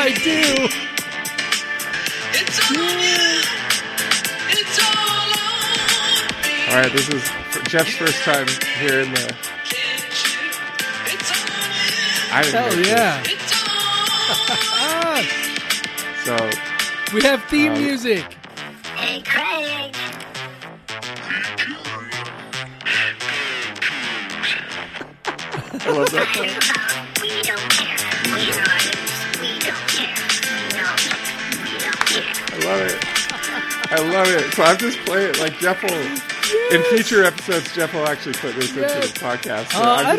I do. It's all you. It's all on me. All right, this is Jeff's first time here in the. I didn't Hell yeah! So we have theme music. Hey, Craig. I love that. We don't care. We don't care. We don't care. We don't care. I love it. I love it. So I'll just play it. Like Jeff will, yes. In future episodes, Jeff will actually put this into the podcast. So I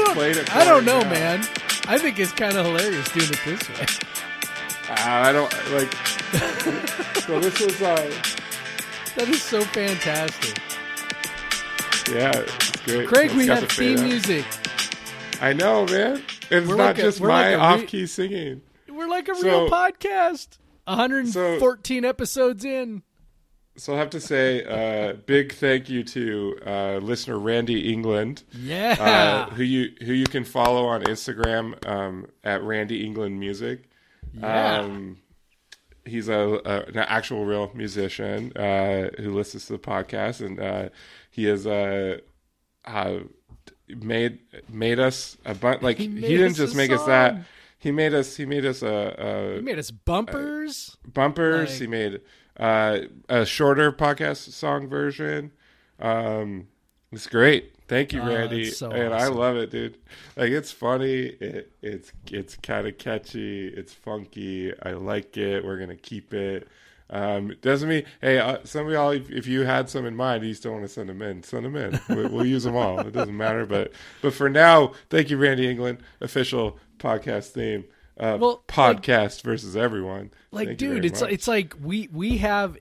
don't know, man. I think it's kind of hilarious doing it this way. I don't like. So this was. That is so fantastic. Yeah, it's great. Craig, we have theme music. I know, man. It's we're not like just my like off-key singing. We're like a real podcast. 114 episodes in. So I have to say a big thank you to listener Randy England. Yeah. Who you can follow on Instagram at Randy England Music. Yeah. He's an actual real musician who listens to the podcast. And he is made us a bunch. Like he didn't just make us that. He made us bumpers. Bumpers. Like, he made a shorter podcast song version. It's great. Thank you, Randy. So and awesome. I love it, dude. Like it's funny. It's kind of catchy. It's funky. I like it. We're gonna keep it. Doesn't mean, hey, some of y'all, if you had some in mind, you still want to send them in. Send them in. We'll use them all. It doesn't matter. But for now, thank you, Randy England. Official podcast theme. Podcast like, versus everyone. Like, thank dude, it's like we have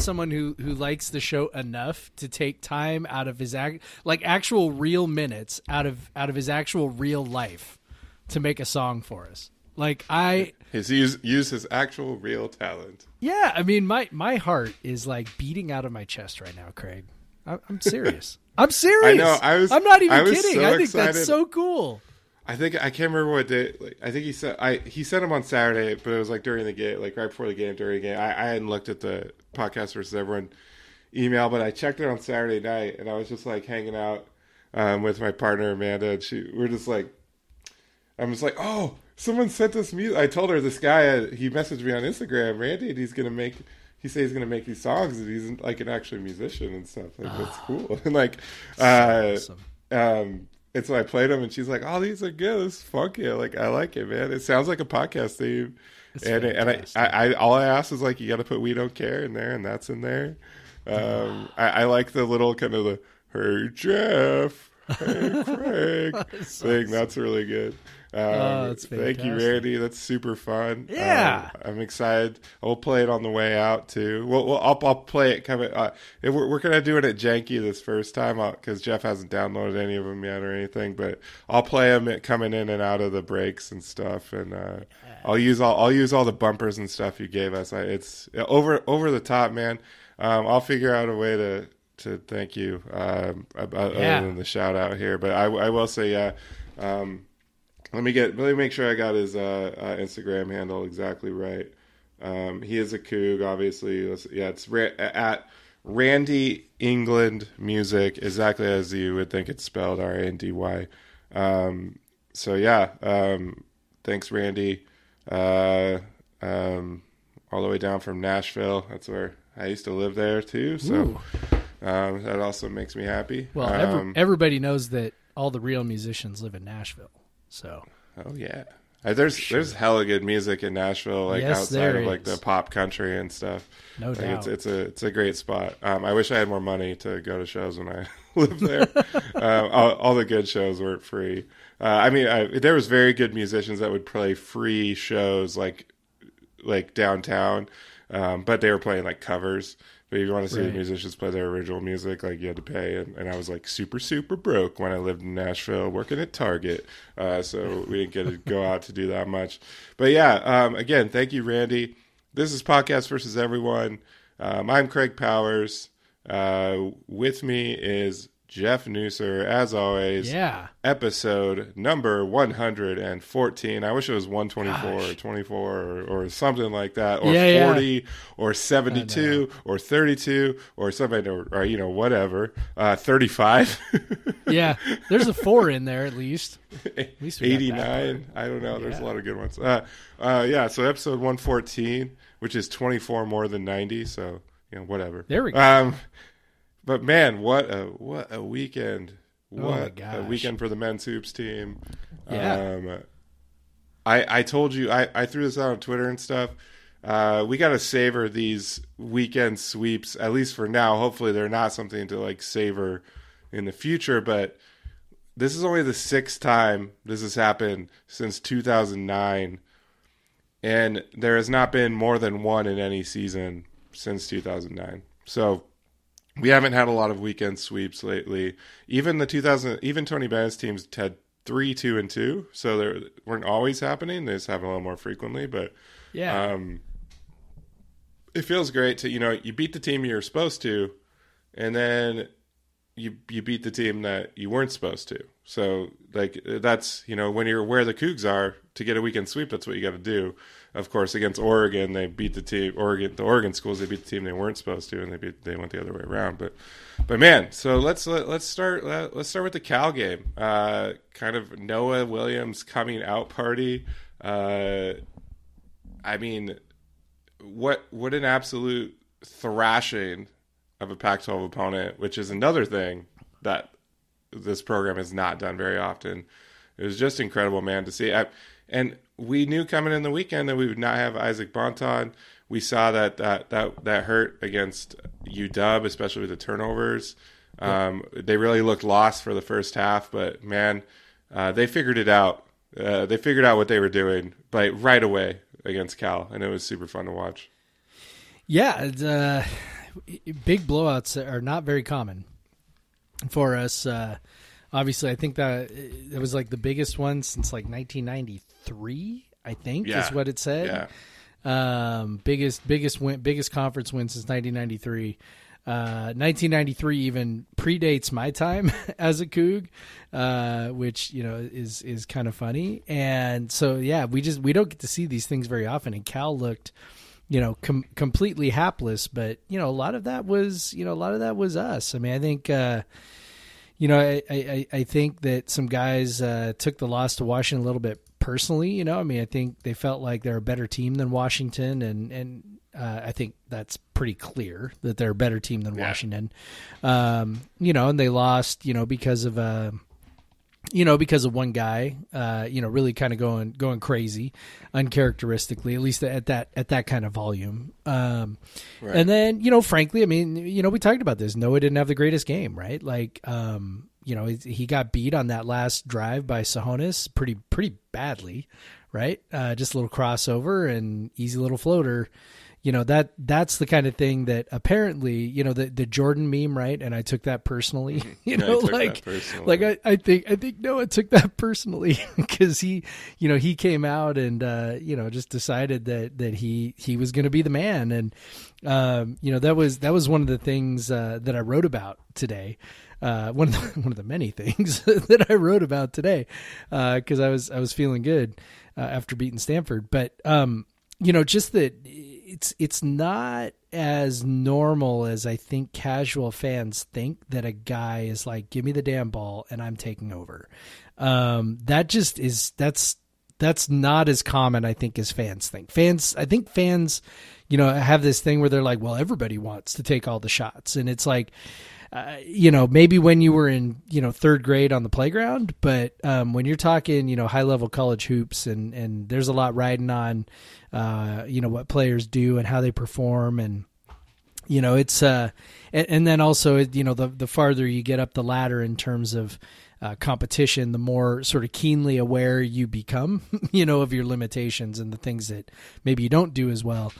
someone who likes the show enough to take time out of his actual real minutes out of his actual real life to make a song for us. Like use his actual real talent. Yeah, I mean my heart is like beating out of my chest right now, Craig. I'm serious. I'm serious. I know. I'm not even kidding. So I think excited. That's so cool. I think I can't remember what day. Like, I think he sent him on Saturday, but it was like during the game, like right before the game, during the game. I hadn't looked at the podcast versus everyone email, but I checked it on Saturday night, and I was just like hanging out with my partner Amanda, and we're just like, I'm just like, oh. Someone sent us music. I told her this guy, he messaged me on Instagram, Randy, and he said he's going to make these songs, and he's like an actual musician and stuff. Like, that's cool. And like, so awesome. And so I played them, and she's like, oh, these are good. This is funky. Like, I like it, man. It sounds like a podcast theme. It's and I all I asked is like, you got to put We Don't Care in there, and that's in there. I like the little kind of the, hey, Jeff, hey, Craig thing. Awesome. That's really good. Thank you, Randy. That's super fun. Yeah, I'm excited. I'll play it on the way out too. Well, I'll play it coming. We're gonna do it at Janky this first time because Jeff hasn't downloaded any of them yet or anything. But I'll play them coming in and out of the breaks and stuff. And I'll use all the bumpers and stuff you gave us. It's over the top, man. I'll figure out a way to thank you other than the shout out here. But I will say, yeah. Let me make sure I got his Instagram handle exactly right. He is a coog, obviously. Yeah, it's at Randy England Music, exactly as you would think it's spelled, R-A-N-D-Y. So yeah, thanks, Randy. All the way down from Nashville. That's where I used to live there too. So that also makes me happy. Well, everybody knows that all the real musicians live in Nashville. So, oh yeah, there's hella good music in Nashville, like outside of like the pop country and stuff. No doubt, it's a great spot. I wish I had more money to go to shows when I lived there. All the good shows weren't free. There was very good musicians that would play free shows, like like downtown, but they were playing like covers. But if you want to see the musicians play their original music, like you had to pay. And I was like super broke when I lived in Nashville working at Target. So we didn't get to go out to do that much. But yeah, again, thank you, Randy. This is Podcast Versus Everyone. I'm Craig Powers. With me is Jeff Neusser, as always. Yeah. Episode number 114. I wish it was 124 or 24 or something like that, or 40 or 72 or 32 or something, or you know, whatever. 35. Yeah, there's a 4 in there at least. At least we 89. I don't know. There's a lot of good ones. Yeah. So episode 114, which is 24 more than 90. So you know, whatever. There we go. But man, what a weekend! What a weekend for the men's hoops team. Yeah. I told you I threw this out on Twitter and stuff. We got to savor these weekend sweeps, at least for now. Hopefully, they're not something to like savor in the future. But this is only the 6th time this has happened since 2009, and there has not been more than one in any season since 2009. So. We haven't had a lot of weekend sweeps lately. Even Tony Bennett's teams had 3, 2, and 2, so they weren't always happening. They just happen a little more frequently. But it feels great to you beat the team you were supposed to, and then you beat the team that you weren't supposed to. So like that's when you're where the Cougs are to get a weekend sweep, that's what you got to do. Of course, against Oregon, they beat the team. Oregon schools, they beat the team they weren't supposed to, and they went the other way around. But man, so let's start with the Cal game. Kind of Noah Williams coming out party. I mean, what an absolute thrashing of a Pac-12 opponent, which is another thing that this program has not done very often. It was just incredible, man, to see. And we knew coming in the weekend that we would not have Isaac Bonton. We saw that hurt against UW, especially with the turnovers. They really looked lost for the first half, but man, they figured it out. They figured out what they were doing right away against Cal, and it was super fun to watch. Yeah, big blowouts are not very common for us. Obviously, I think that it was like the biggest one since like 1993, I think is what it said. Yeah. Biggest conference win since 1993. 1993 even predates my time as a Coug, which, is kind of funny. And so, yeah, we don't get to see these things very often. And Cal looked, completely hapless, but a lot of that was us. I mean, I think, I think that some guys took the loss to Washington a little bit personally. I think they felt like they're a better team than Washington, and I think that's pretty clear that they're a better team than Washington. And they lost, because of one guy, really kind of going crazy, uncharacteristically, at least at that kind of volume. And then, frankly, we talked about this. Noah didn't have the greatest game, right? Like, he got beat on that last drive by Sahonis pretty badly, right? Just a little crossover and easy little floater. That's the kind of thing that apparently, the Jordan meme, right? And I took that personally. I think Noah took that personally because he came out and just decided that he was going to be the man, and that was one of the things that I wrote about today. One of the many things that I wrote about today, because I was feeling good after beating Stanford, but just that. It's not as normal as I think casual fans think that a guy is like, give me the damn ball and I'm taking over. That's not as common, I think, as fans think. I think fans, have this thing where they're like, well, everybody wants to take all the shots. And it's like, maybe when you were in, 3rd grade on the playground, but when you're talking, high level college hoops and there's a lot riding on, what players do and how they perform, and it's and then also the farther you get up the ladder in terms of competition, the more sort of keenly aware you become, you know, of your limitations and the things that maybe you don't do as well.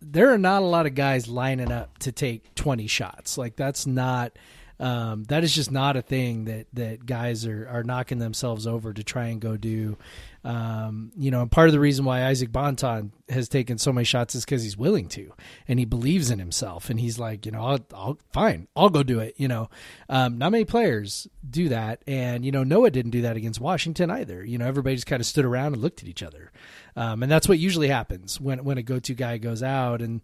There are not a lot of guys lining up to take 20 shots. Like, that's not, that is just not a thing that guys are knocking themselves over to try and go do. And part of the reason why Isaac Bonton has taken so many shots is because he's willing to, and he believes in himself, and he's like, I'll go do it. Not many players do that. And, Noah didn't do that against Washington either. Everybody just kind of stood around and looked at each other. And that's what usually happens when a go-to guy goes out. And,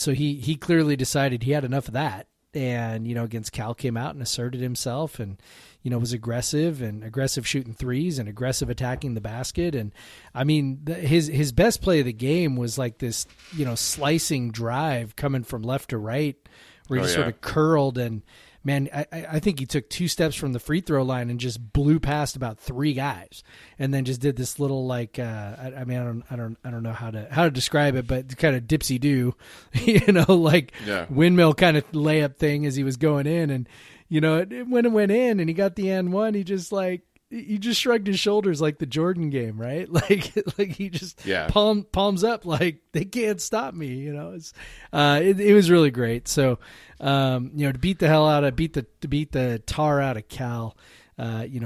so he clearly decided he had enough of that. And, against Cal, came out and asserted himself, and, was aggressive shooting threes and aggressive attacking the basket. And I mean, his best play of the game was like this, slicing drive coming from left to right, where he sort of curled, and man, I think he took two steps from the free throw line and just blew past about three guys, and then just did this little I don't know how to describe it, but kind of dipsy do, windmill kind of layup thing as he was going in, and when it went in and he got the and one, he just shrugged his shoulders like the Jordan game, right? Like he just palms up, like they can't stop me. It was really great. So, to beat the hell out of beat the tar out of Cal,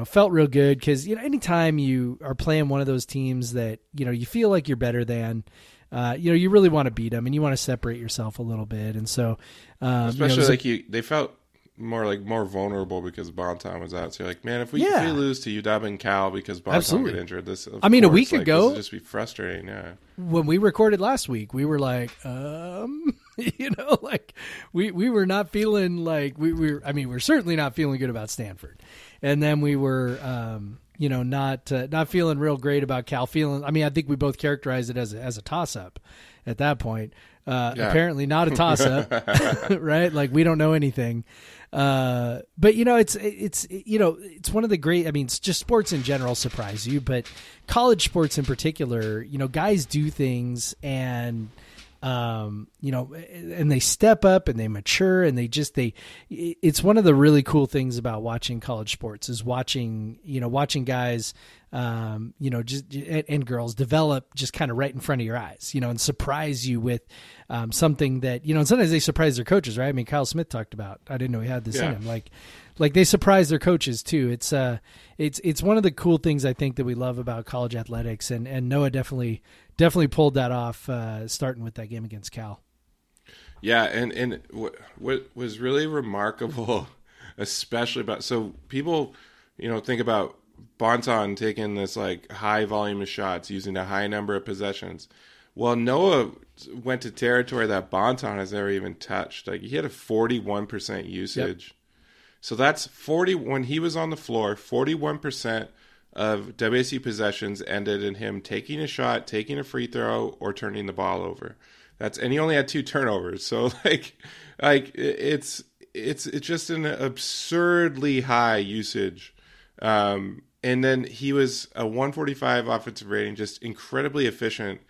felt real good, because anytime you are playing one of those teams that you feel like you're better than, you really want to beat them and you want to separate yourself a little bit, and so especially they felt more vulnerable because Bonton was out. So you're like, man, if we lose to UW and Cal because Bonton got injured, a week ago, this would just be frustrating. Yeah. When we recorded last week, we were like, we were not feeling like we're certainly not feeling good about Stanford. And then we were, not feeling real great about Cal. I think we both characterized it as a toss up at that point. Apparently not a toss up, right? Like, we don't know anything. But it's one of the great, it's just sports in general surprise you, but college sports in particular, guys do things and, and they step up and they mature, and it's one of the really cool things about watching college sports is watching guys, and girls develop just kind of right in front of your eyes, and surprise you with something that, and sometimes they surprise their coaches, right? I mean, Kyle Smith talked about, I didn't know he had this in him. Like they surprise their coaches too. It's one of the cool things I think that we love about college athletics, and Noah definitely pulled that off, starting with that game against Cal. Yeah. And what was really remarkable, especially so people, think about Bonton taking this high volume of shots using a high number of possessions. Well, Noah went to territory that Bonton has never even touched. Like, he had a 41% usage. Yep. So that's 40 when he was on the floor. 41% of WSU possessions ended in him taking a shot, taking a free throw, or turning the ball over. And he only had two turnovers. So it's just an absurdly high usage. And then he was a 145 offensive rating, just incredibly efficient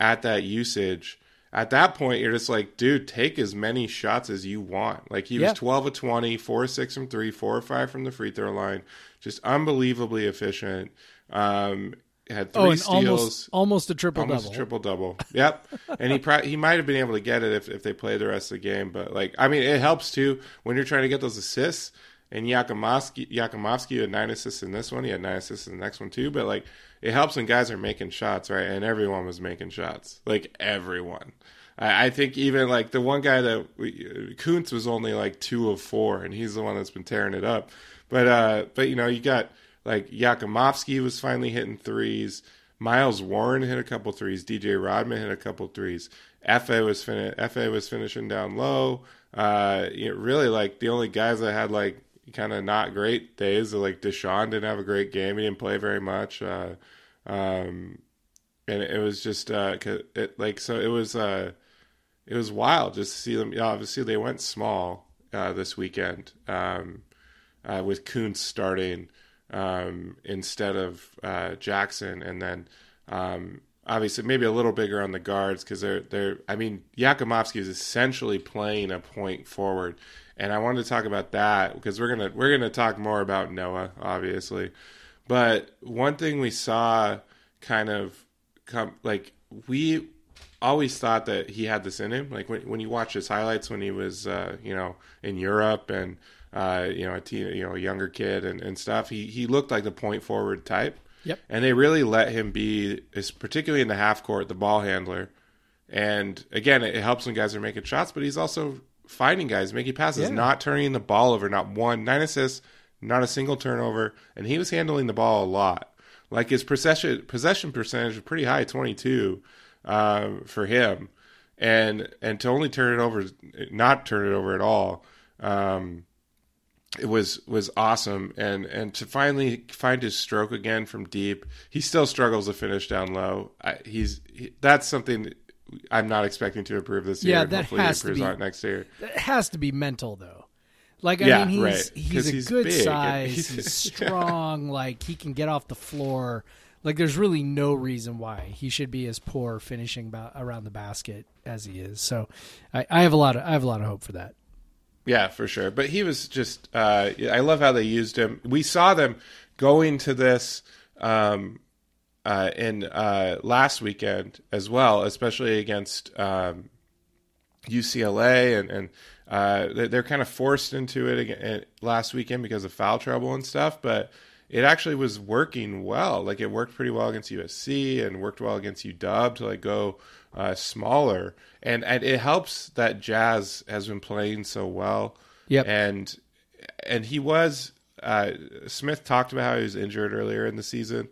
at that usage. At that point, you're just like, dude, take as many shots as you want. Like, he was 12 of 20, 4 of 6 from 3, 4 of 5 from the free throw line. Just unbelievably efficient. Had 3 steals. Almost a triple-double. Yep. And he might have been able to get it if they played the rest of the game. But, it helps, too, when you're trying to get those assists. And Yakimovsky had 9 assists in this one. He had 9 assists in the next one, too. But, it helps when guys are making shots, right? And everyone was making shots. Like, everyone. I think even, the one guy Kuntz was only, 2 of 4. And he's the one that's been tearing it up. But you got, Yakimovsky was finally hitting threes. Miles Warren hit a couple threes. DJ Rodman hit a couple threes. FA was finishing down low. Really, the only guys that had, kind of not great days, Deshaun didn't have a great game. He didn't play very much. And it was just, it was wild just to see them. Obviously they went small, this weekend, with Kuntz starting, instead of, Jackson. And then, obviously maybe a little bigger on the guards, because Yakimovsky is essentially playing a point forward. And I wanted to talk about that because we're gonna talk more about Noah, obviously. But one thing we saw kind of come, like, we always thought that he had this in him. Like, when you watch his highlights when he was, in Europe and, a younger kid and stuff, he looked like the point forward type. Yep. And they really let him be, particularly in the half court, the ball handler. And again, it helps when guys are making shots, but he's also finding guys, making passes, not turning the ball over, not 9 assists, not a single turnover, and he was handling the ball a lot. Like, his possession percentage was pretty high, 22 for him, and to only not turn it over at all, it was awesome. And to finally find his stroke again from deep, he still struggles to finish down low. That's something I'm not expecting to improve this year. Yeah, that hopefully has improves to be, on it next year. It has to be mental though. Like, I mean, he's good size, he's strong, like, he can get off the floor. Like, there's really no reason why he should be as poor finishing around the basket as he is. So I have a lot of hope for that. Yeah, for sure. But he was just, I love how they used him. We saw them going to this, in last weekend as well, especially against, UCLA and they're kind of forced into it again last weekend because of foul trouble and stuff, but it actually was working well. Like, it worked pretty well against USC and worked well against UW to, like, go smaller. And it helps that Jazz has been playing so well. Yep. And he was, Smith talked about how he was injured earlier in the season.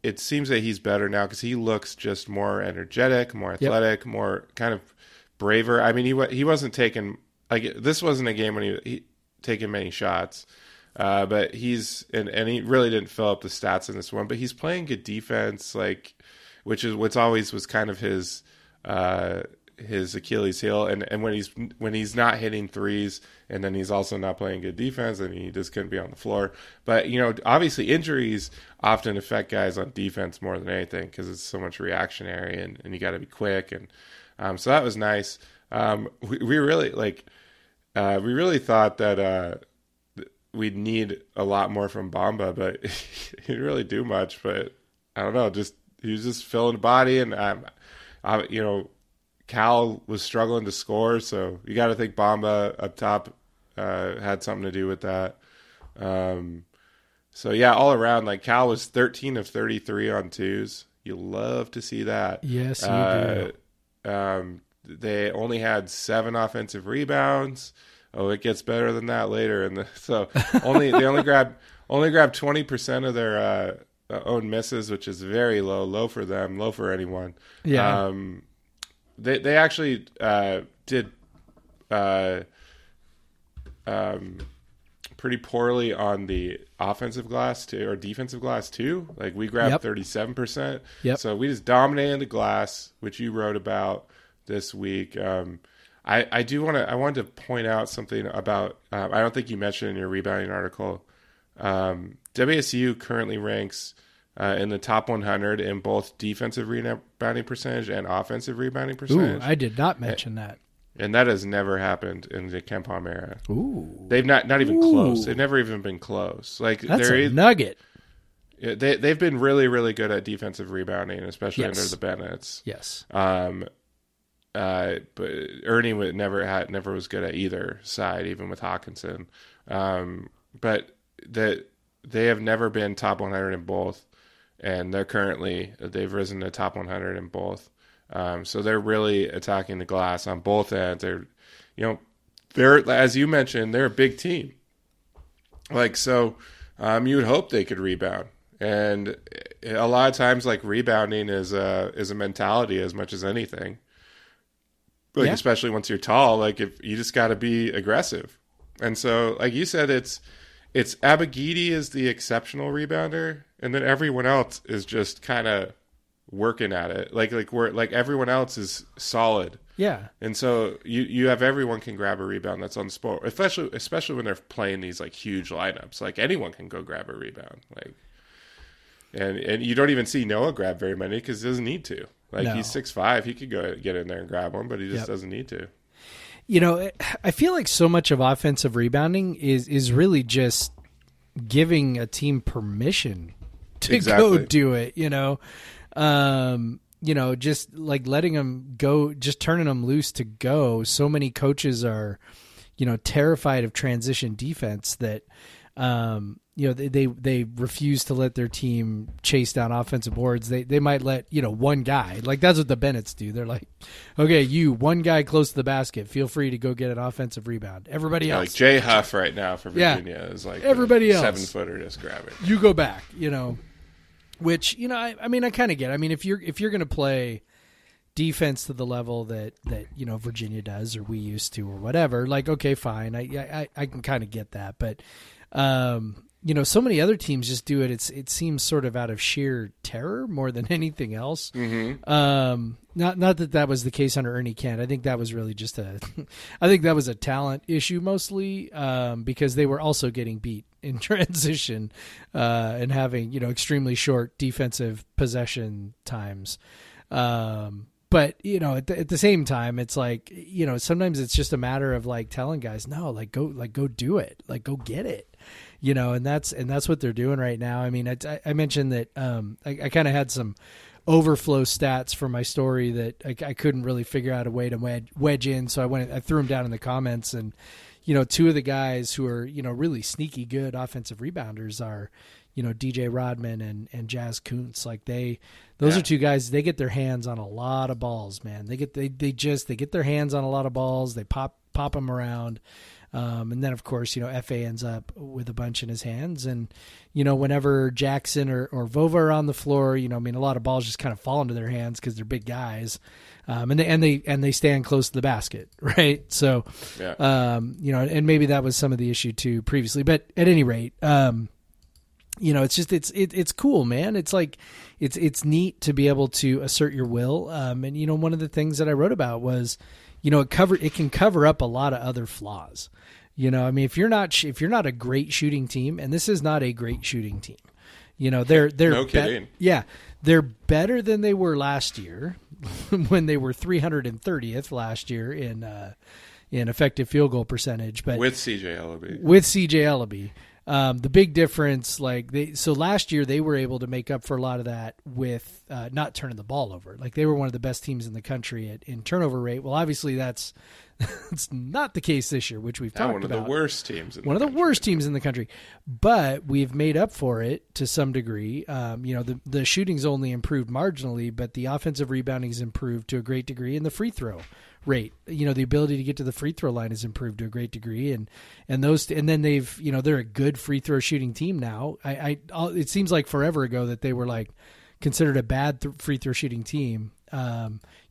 It seems that he's better now because he looks just more energetic, more athletic, more kind of braver. I mean, he wasn't taking, like, this wasn't a game when he taking many shots, but he's and he really didn't fill up the stats in this one. But he's playing good defense, like, which is what's always was kind of his Achilles heel. And when he's not hitting threes, and then he's also not playing good defense, and he just couldn't be on the floor. But, obviously injuries often affect guys on defense more than anything because it's so much reactionary and you got to be quick. And so that was nice. We really thought that we'd need a lot more from Bamba, but he didn't really do much. But I don't know, he was just filling the body, and Cal was struggling to score, so you got to think Bamba up top had something to do with that. So, yeah, all around, like, Cal was 13 of 33 on twos. You love to see that. Yes, you do. They only had 7 offensive rebounds. Oh, it gets better than that later. And so they only grabbed 20% of their own misses, which is very low for them, low for anyone. Yeah. They actually did pretty poorly on the offensive glass too, or defensive glass too. Like, we grabbed 37%. Yep. So we just dominated the glass, which you wrote about this week. I wanted to point out something about. I don't think you mentioned in your rebounding article. WSU currently ranks in the top 100 in both defensive rebounding percentage and offensive rebounding percentage. Ooh, I did not mention that. And that has never happened in the KenPom era. Ooh. They've not even close. They've never even been close. Like, that's a nugget. They've been really, really good at defensive rebounding, especially under the Bennett's. Yes. But Ernie never was good at either side, even with Hawkinson. But they have never been top 100 in both. And they've risen to top 100 in both. So they're really attacking the glass on both ends. They're, as you mentioned, they're a big team. Like, so you would hope they could rebound. And a lot of times, like, rebounding is a mentality as much as anything. Like, especially once you're tall, like, if you just got to be aggressive. And so, like you said, it's Abagidi is the exceptional rebounder, and then everyone else is just kind of working at it. Like everyone else is solid. Yeah. And so you have everyone can grab a rebound that's on the sport, especially when they're playing these, like, huge lineups. Like, anyone can go grab a rebound. Like, and you don't even see Noah grab very many because he doesn't need to. Like, he's 6'5", he could go get in there and grab one, but he just doesn't need to. you know, I feel like so much of offensive rebounding is really just giving a team permission to go do it, you know. You know, just like letting them go, just turning them loose to go. So many coaches are, you know, terrified of transition defense that, you know, they refuse to let their team chase down offensive boards. They might let, you know, one guy, like that's what the Bennett's do. They're like, okay, you one guy close to the basket, feel free to go get an offensive rebound. Everybody else, like Jay Huff right now for Virginia is like everybody else 7-footer, just grab it. You go back, you know, which, you know, I mean, I kind of get it. I mean, if you're going to play defense to the level that, you know, Virginia does, or we used to, or whatever, like, okay, fine. I can kind of get that, but, you know, so many other teams just do it. It seems sort of out of sheer terror more than anything else. Mm-hmm. Not that was the case under Ernie Kent. I think that was really just a talent issue mostly, because they were also getting beat in transition, and having, you know, extremely short defensive possession times. But, you know, at the same time, it's like, you know, sometimes it's just a matter of like telling guys, no, like go do it, like go get it. You know, and that's what they're doing right now. I mean, I mentioned that I kind of had some overflow stats for my story that I couldn't really figure out a way to wedge in. So I threw them down in the comments, and, you know, two of the guys who are, you know, really sneaky good offensive rebounders are, you know, DJ Rodman and Jazz Kuntz. Like those are two guys, they get their hands on a lot of balls, man. They get their hands on a lot of balls. They pop them around. And then, of course, you know, FA ends up with a bunch in his hands. And, you know, whenever Jackson or Vova are on the floor, you know, I mean, a lot of balls just kind of fall into their hands because they're big guys. And they stand close to the basket. Right. So, yeah. You know, and maybe that was some of the issue too previously, but at any rate, you know, it's just, it's cool, man. It's like, it's neat to be able to assert your will. And, you know, one of the things that I wrote about was, you know, it can cover up a lot of other flaws. You know, I mean, if you're not a great shooting team, and this is not a great shooting team, you know, they're no kidding. They're better than they were last year when they were 330th last year in effective field goal percentage, but with CJ Ellaby. The big difference, so last year they were able to make up for a lot of that with not turning the ball over. Like they were one of the best teams in the country in turnover rate. Well, obviously that's not the case this year, which we've talked about. One of the worst teams in the country, but we've made up for it to some degree. You know, the shooting's only improved marginally, but the offensive rebounding's improved to a great degree, and the free throw rate, you know, the ability to get to the free throw line is improved to a great degree, and then they've, you know, they're a good free throw shooting team now. It seems like forever ago that they were like considered a bad free throw shooting team. You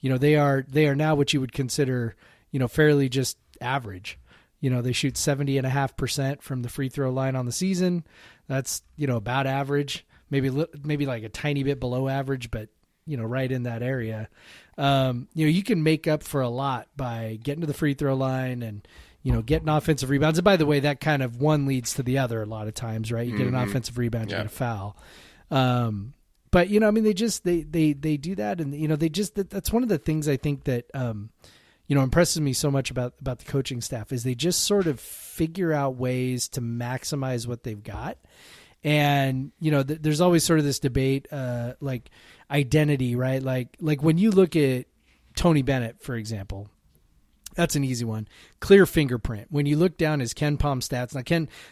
know, they are now what you would consider, you know, fairly just average. You know, they shoot 70.5% from the free throw line on the season. That's, you know, about average, maybe like a tiny bit below average, but, you know, right in that area. You know, you can make up for a lot by getting to the free throw line and, you know, getting offensive rebounds. And by the way, that kind of one leads to the other a lot of times, right? You get an offensive rebound, you get a foul. But, you know, I mean, they do that. And, you know, that's one of the things I think that, you know, impresses me so much about the coaching staff is they just sort of figure out ways to maximize what they've got. And, you know, there's always sort of this debate, like identity, right? Like when you look at Tony Bennett, for example, that's an easy one. Clear fingerprint. When you look down his KenPom stats, now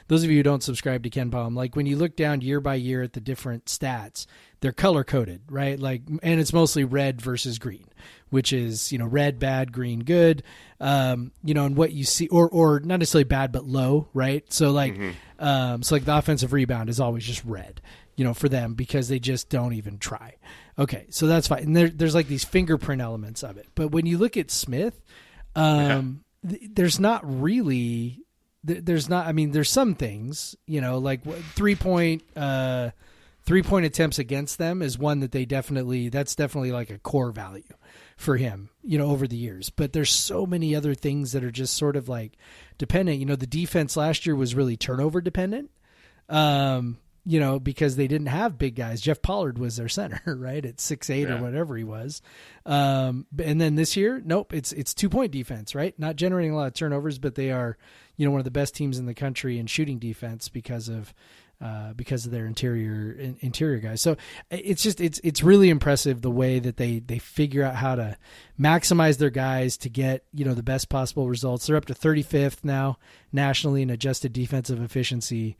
those of you who don't subscribe to KenPom, like when you look down year by year at the different stats, they're color coded, right? Like, and it's mostly red versus green, which is, you know, red, bad, green, good. You know, and what you see, or not necessarily bad, but low, right? So like, so the offensive rebound is always just red, you know, for them because they just don't even try. Okay. So that's fine. And there's like these fingerprint elements of it. But when you look at Smith, there's some things, you know, like 3-point attempts against them is one that that's definitely like a core value for him, you know, over the years, but there's so many other things that are just sort of like dependent, you know, the defense last year was really turnover dependent. you know, because they didn't have big guys. Jeff Pollard was their center, right? At 6'8" or whatever he was. And then this year, nope, it's 2-point defense, right? Not generating a lot of turnovers, but they are, you know, one of the best teams in the country in shooting defense because of their interior guys. So it's just, it's really impressive the way that they figure out how to maximize their guys to get, you know, the best possible results. They're up to 35th now nationally in adjusted defensive efficiency,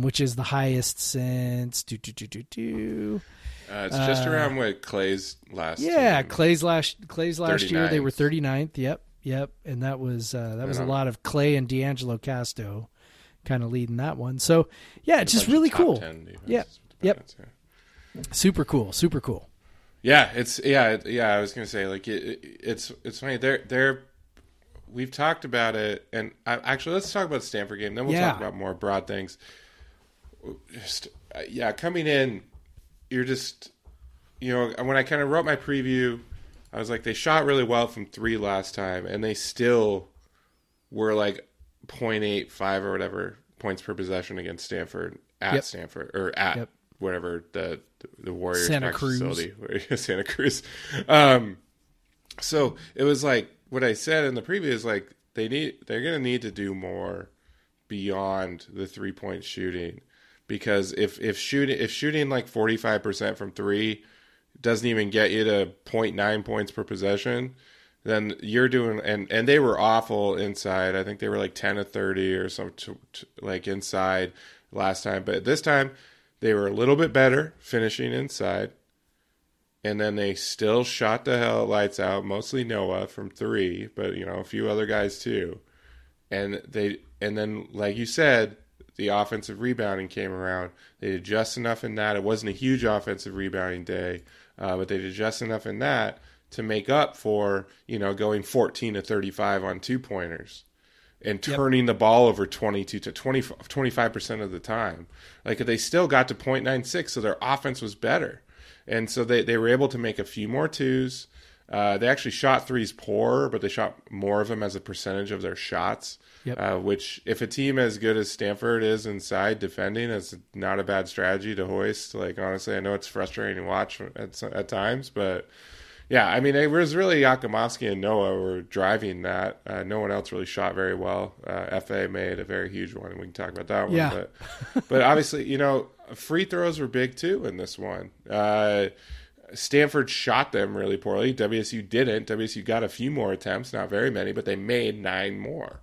which is the highest since it's just around what Clay's last. Yeah. Clay's last 39th. Year, they were 39th. Yep. And that was a lot of Clay and D'Angelo Casto kind of leading that one. So yeah, it's just really cool. Yep. Super cool. Yeah. Yeah. I was going to say, like, it's funny. We've talked about it, and actually, let's talk about the Stanford game. Then we'll talk about more broad things. Coming in, you're just, you know, when I kind of wrote my preview, I was like, they shot really well from three last time, and they still were like 0.85 or whatever points per possession against Stanford whatever the Warriors Santa Cruz facility, Santa Cruz. So it was like, what I said in the preview is like they're going to need to do more beyond the 3-point shooting, because if shooting like 45% from 3 doesn't even get you to 0.9 points per possession, then you're doing and they were awful inside. I think they were like 10 of 30 or something like inside last time, but this time they were a little bit better finishing inside. And then they still shot the hell lights out, mostly Noah from 3, but, you know, a few other guys too. And then, like you said, the offensive rebounding came around. They did just enough in that. It wasn't a huge offensive rebounding day, but they did just enough in that to make up for, you know, going 14 to 35 on 2-pointers and turning the ball over 22 to 25% of the time. Like, they still got to 0.96, so their offense was better. And so they were able to make a few more twos. They actually shot threes poorer, but they shot more of them as a percentage of their shots, which if a team as good as Stanford is inside defending, it's not a bad strategy to hoist. Like, honestly, I know it's frustrating to watch at times, but yeah, I mean, it was really Yakimovsky and Noah were driving that. No one else really shot very well. FA made a very huge one, and we can talk about that one. Yeah. But obviously, you know, free throws were big, too, in this one. Stanford shot them really poorly. WSU didn't. WSU got a few more attempts, not very many, but they made 9 more.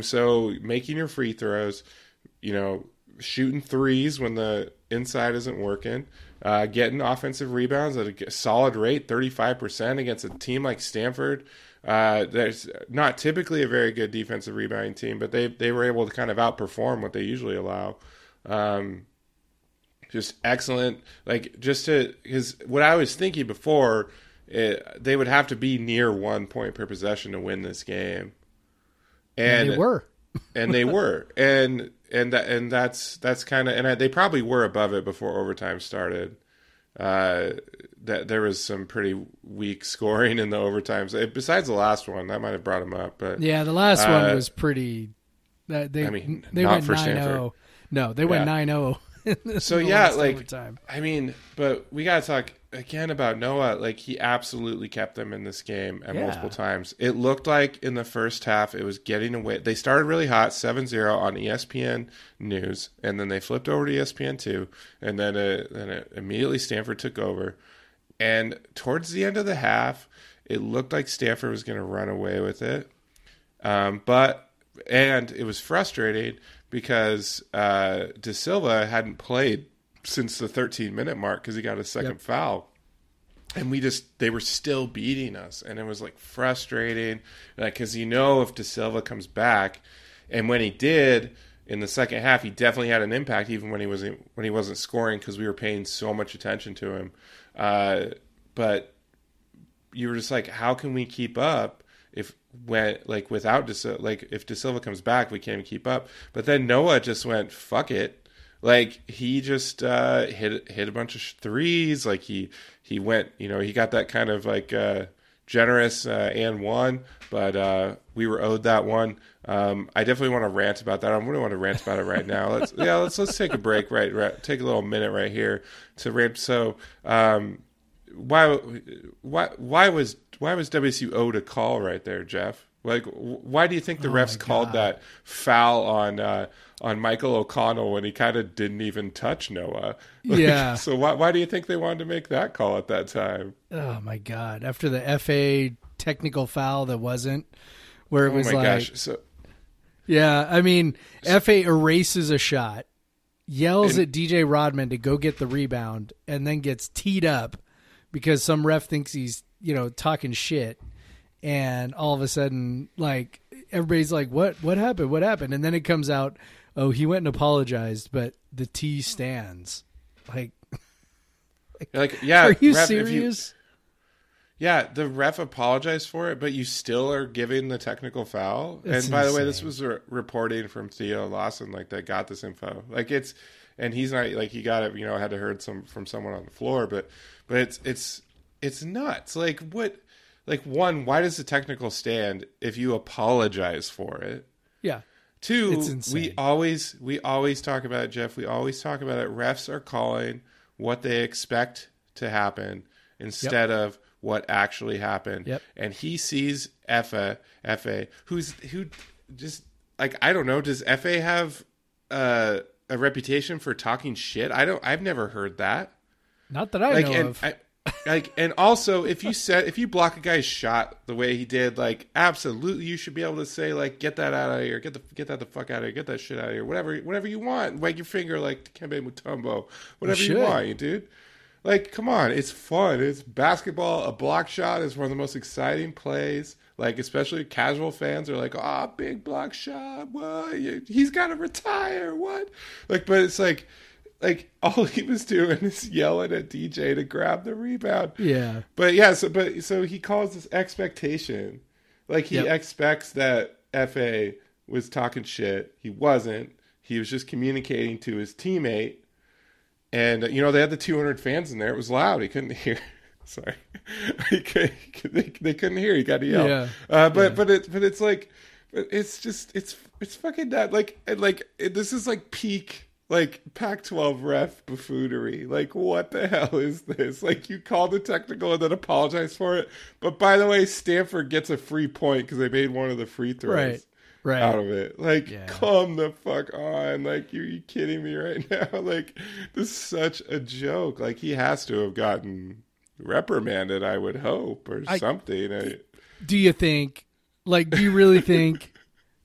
So making your free throws, you know, shooting threes when the inside isn't working, getting offensive rebounds at a solid rate, 35% against a team like Stanford. There's not typically a very good defensive rebounding team, but they were able to kind of outperform what they usually allow. Just excellent. Like, because what I was thinking before, they would have to be near 1 point per possession to win this game. And they were. And that's kind of, and they probably were above it before overtime started. That there was some pretty weak scoring in the overtimes. Besides the last one, that might have brought them up. But yeah, the last one was pretty. They went 9-0. No, they went 9-0. So yeah, like overtime. I mean, but we gotta talk again about Noah. Like, he absolutely kept them in this game at multiple times. It looked like in the first half it was getting away. They started really hot, 7-0 on ESPN News, and then they flipped over to ESPN2, and then immediately Stanford took over. And towards the end of the half, it looked like Stanford was going to run away with it. But it was frustrating because De Silva hadn't played since the 13-minute mark because he got his second foul. And they were still beating us. And it was, like, frustrating because, you know, if De Silva comes back, and when he did in the second half, he definitely had an impact even when he wasn't scoring because we were paying so much attention to him. But you were just like, how can we keep up if De Silva comes back, we can't keep up? But then Noah just went, fuck it. Like, he just hit a bunch of threes. Like, he went, you know, he got that kind of like generous and won, but we were owed that one. I definitely want to rant about that. I really want to rant about it right now. Let's take a break. Take a little minute right here to rant. So why was WSU owed a call right there, Jeff? Like, why do you think the refs called that foul on Michael O'Connell when he kind of didn't even touch Noah? Like, yeah. So why do you think they wanted to make that call at that time? Oh my God! After the FA technical foul that wasn't, where it was FA erases a shot, yells at DJ Rodman to go get the rebound, and then gets teed up because some ref thinks he's talking shit. And all of a sudden, like, everybody's like, what happened? And then it comes out, oh, he went and apologized, but the T stands. Like, are you ref, serious? The ref apologized for it, but you still are giving the technical foul. That's and by insane. The way, this was reporting from Theo Lawson, like, that got this info. Like, it's, and he's not, like, he got it, had to heard from someone on the floor, but it's nuts. Like, what? Like, one, why does the technical stand if you apologize for it? Yeah. Two, we always talk about it, Jeff. We always talk about it. Refs are calling what they expect to happen instead of what actually happened. Yep. And he sees FA, who just, like, I don't know, does FA have a reputation for talking shit? I've never heard that. Not that I know of. And also, if you block a guy's shot the way he did, like, absolutely, you should be able to say, like, get that out of here, get that fuck out of here, get that shit out of here, whatever you want, wag your finger like Kembe Mutombo, whatever you want, dude. Like, come on, it's fun, it's basketball. A block shot is one of the most exciting plays. Like, especially casual fans are like, oh, big block shot, well, he's got to retire, what? Like, but it's like. Like, all he was doing is yelling at DJ to grab the rebound. Yeah. But, yeah, so he calls this expectation. Like, he expects that FA was talking shit. He wasn't. He was just communicating to his teammate. And, they had the 200 fans in there. It was loud. He couldn't hear. Sorry. They couldn't hear. He got to yell. Yeah. But it's like, it's just, it's fucking that. Like, this is like peak. Like, Pac-12 ref buffoonery. Like, what the hell is this? Like, you called the technical and then apologized for it. But, by the way, Stanford gets a free point because they made one of the free throws out of it. Like, come the fuck on. Like, are you kidding me right now? Like, this is such a joke. Like, he has to have gotten reprimanded, I would hope, or something. Do you think? Like, do you really think?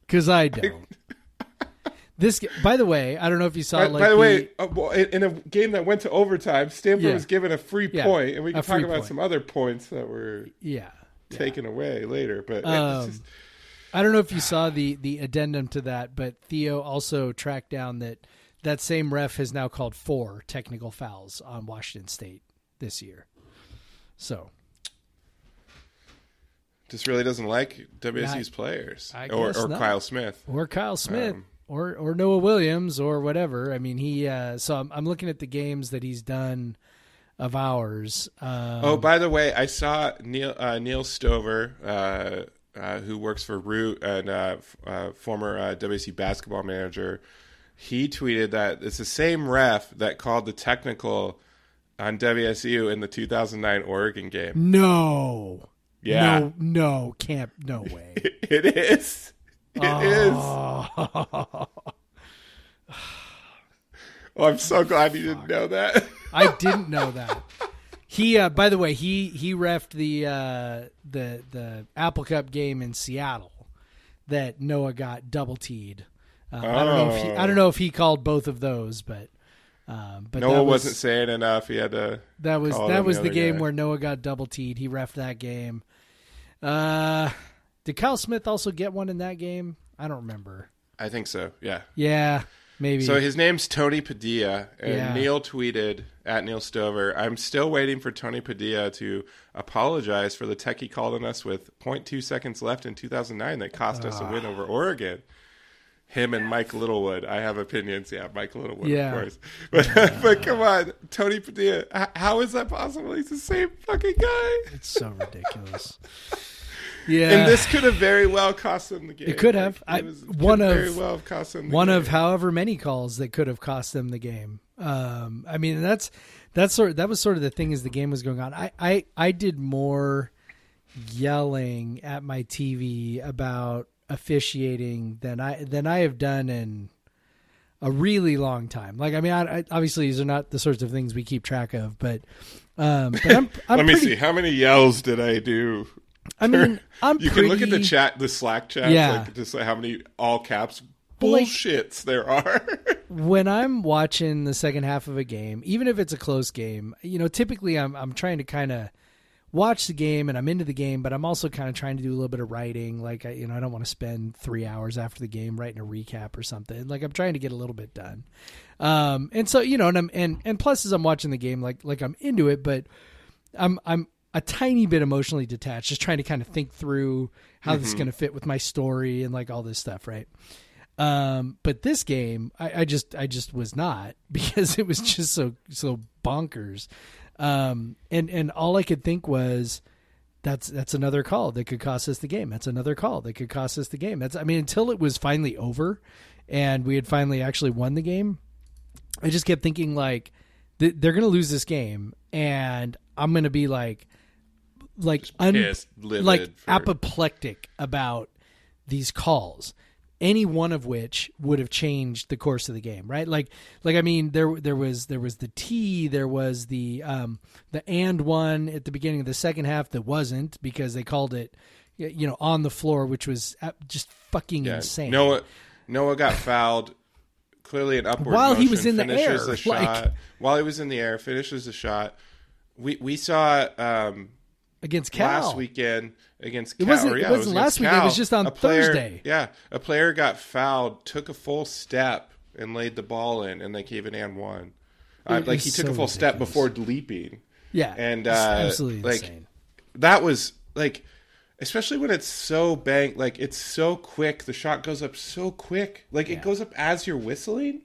Because I don't. This, by the way, I don't know if you saw. Like, by the way, in a game that went to overtime, Stanford was given a free point, and we can talk about some other points that were taken away later. But I don't know if you saw the addendum to that, but Theo also tracked down that same ref has now called 4 technical fouls on Washington State this year. So. Just really doesn't like WSU's players or Kyle Smith or Noah Williams or whatever. I mean, he, so I'm looking at the games that he's done of ours. By the way, I saw Neil Stover, who works for Root and, former, WSU basketball manager. He tweeted that it's the same ref that called the technical on WSU in the 2009 Oregon game. No. Yeah. No, can't, no way. It is. It is. Well, I'm so glad you didn't know that. I didn't know that. He, by the way, he refed the Apple Cup game in Seattle that Noah got double teed. I don't know if he called both of those, but Noah wasn't saying enough. He had to. That was the game where Noah got double teed. He refed that game. Did Kyle Smith also get one in that game? I don't remember. I think so, yeah. Yeah, maybe. So his name's Tony Padilla, and Neil tweeted at Neil Stover, I'm still waiting for Tony Padilla to apologize for the tech he called on us with 0.2 seconds left in 2009 that cost us a win over Oregon. him and Mike Littlewood. I have opinions. Yeah, Mike Littlewood, of course. But but come on, Tony Padilla. How is that possible? He's the same fucking guy. It's so ridiculous. Yeah, and this could have very well cost them the game. It could have. One of however many calls that could have cost them the game. I mean, that was sort of the thing as the game was going on. I did more yelling at my TV about officiating than I have done in a really long time. Like, I mean, I obviously these are not the sorts of things we keep track of, but I'm let me see how many yells did I do. I mean, you can look at the chat, the Slack chat, like just like how many all caps bullshits there are. When I'm watching the second half of a game, even if it's a close game, you know, typically I'm trying to kind of watch the game and I'm into the game, but I'm also kind of trying to do a little bit of writing. Like, I don't want to spend 3 hours after the game writing a recap or something. Like, I'm trying to get a little bit done. And so, you know, and plus as I'm watching the game, like I'm into it, but I'm a tiny bit emotionally detached, just trying to kind of think through how this is going to fit with my story and like all this stuff. Right. But this game, I just was not, because it was just so bonkers. And all I could think was that's another call that could cost us the game. That's another call that could cost us the game. I mean, until it was finally over and we had finally actually won the game, I just kept thinking like, they're going to lose this game. And I'm going to be like apoplectic about these calls, any one of which would have changed the course of the game, right? Like I mean, there was the tee, there was the and one at the beginning of the second half that wasn't, because they called it, you know, on the floor, which was just fucking insane. Noah got fouled. Clearly an upward while motion. He was in the air, the shot. Like, while he was in the air, finishes the shot. We saw against Cal last weekend. Against Cal, it wasn't last weekend. It was just on Thursday. Yeah, a player got fouled, took a full step, and laid the ball in, and they gave an and one. Like he took a full step before leaping. Yeah, and absolutely like insane. That was like, especially when it's so banked, like it's so quick. The shot goes up so quick, like it goes up as you're whistling.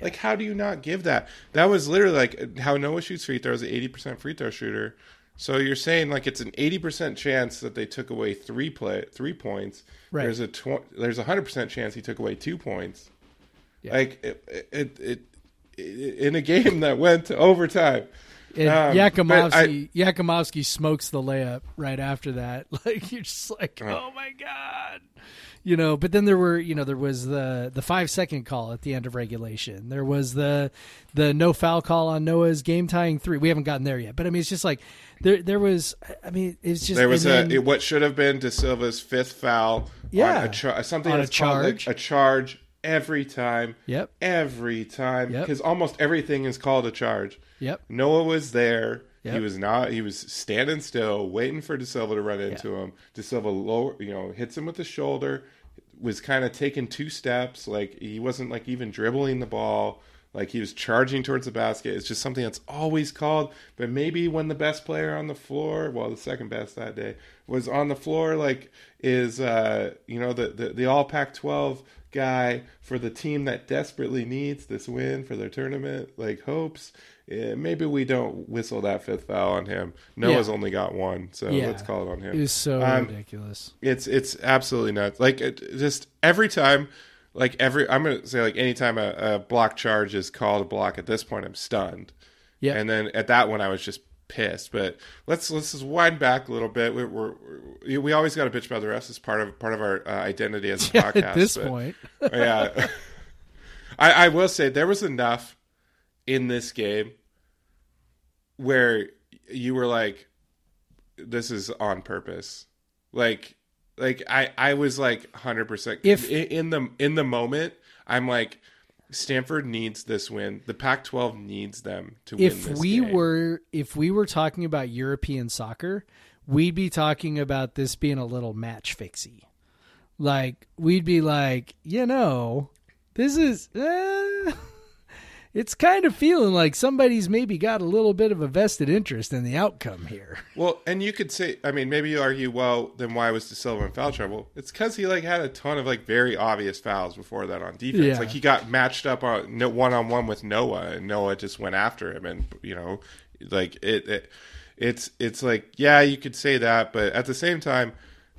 Like, how do you not give that? That was literally like how Noah shoots free throws, an 80% free throw shooter. So you're saying like it's an 80% chance that they took away 3 points. Right. There's a 100% chance he took away 2 points. Yeah. Like it in a game that went to overtime. Yakimovsky smokes the layup right after that. Like you're just like, oh my God. You know, but then there was the 5-second call at the end of regulation. There was the no foul call on Noah's game tying three. We haven't gotten there yet, but I mean, it's just like what should have been De Silva's fifth foul. Yeah, a charge every time. Yep, every time, because almost everything is called a charge. Yep, Noah was there. Yep. He was not. He was standing still, waiting for De Silva to run into him. De Silva, hits him with the shoulder. Was kind of taking 2 steps. Like he wasn't like even dribbling the ball. Like he was charging towards the basket. It's just something that's always called. But maybe when the best player on the floor, well, the second best that day, was on the floor, like is the All Pac-12 guy for the team that desperately needs this win for their tournament, like hopes. Yeah, maybe we don't whistle that fifth foul on him. Noah's only got one, so let's call it on him. It was so ridiculous. It's absolutely nuts. Like just every time, like I'm gonna say like anytime a block charge is called a block at this point, I'm stunned. Yeah, and then at that one, I was just pissed. But let's just wind back a little bit. We always got to bitch about the refs. It's part of our identity as a podcast. At this point, yeah, I will say there was enough in this game where you were like, this is on purpose. Like I was like 100%. In the moment, I'm like, Stanford needs this win. The Pac-12 needs them to win this game. If we were talking about European soccer, we'd be talking about this being a little match fixy. Like, we'd be like, this is... it's kind of feeling like somebody's maybe got a little bit of a vested interest in the outcome here. Well, and you could say, I mean, maybe you argue, well, then why was De Silva in foul trouble? It's because he like had a ton of like very obvious fouls before that on defense. Yeah. Like he got matched up on one-on-one with Noah, and Noah just went after him, and you know, like it's like, yeah, you could say that, but at the same time,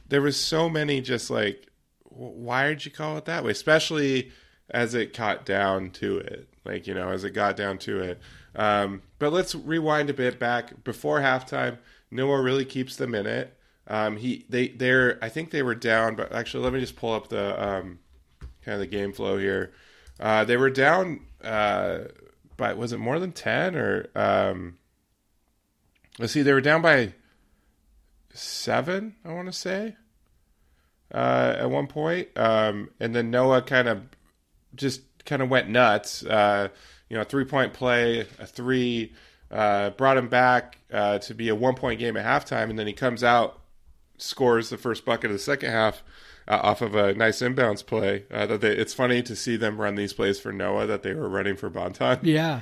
there was so many just like, why did you call it that way? Especially as it got down to it. Like, you know, as it got down to it. But let's rewind a bit back. Before halftime, Noah really keeps them in it. I think they were down, but actually let me just pull up the kind of the game flow here. They were down by, was it more than 10 or let's see, they were down by 7, I want to say, at one point. And then Noah kind of went nuts, you know, a 3-point play, a 3, brought him back to be a 1-point game at halftime. And then he comes out, scores the first bucket of the second half off of a nice inbounds play. It's funny to see them run these plays for Noah that they were running for Bonton. Yeah.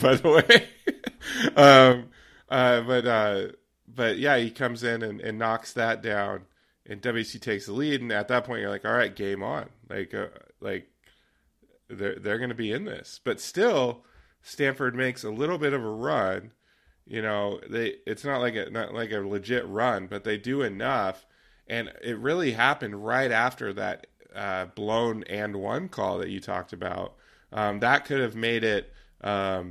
By the way. But yeah, he comes in and knocks that down, and WC takes the lead. And at that point you're like, all right, game on. Like, they're going to be in this, but still Stanford makes a little bit of a run. You know, it's not like a legit run, but they do enough. And it really happened right after that blown and one call that you talked about. That could have made it, I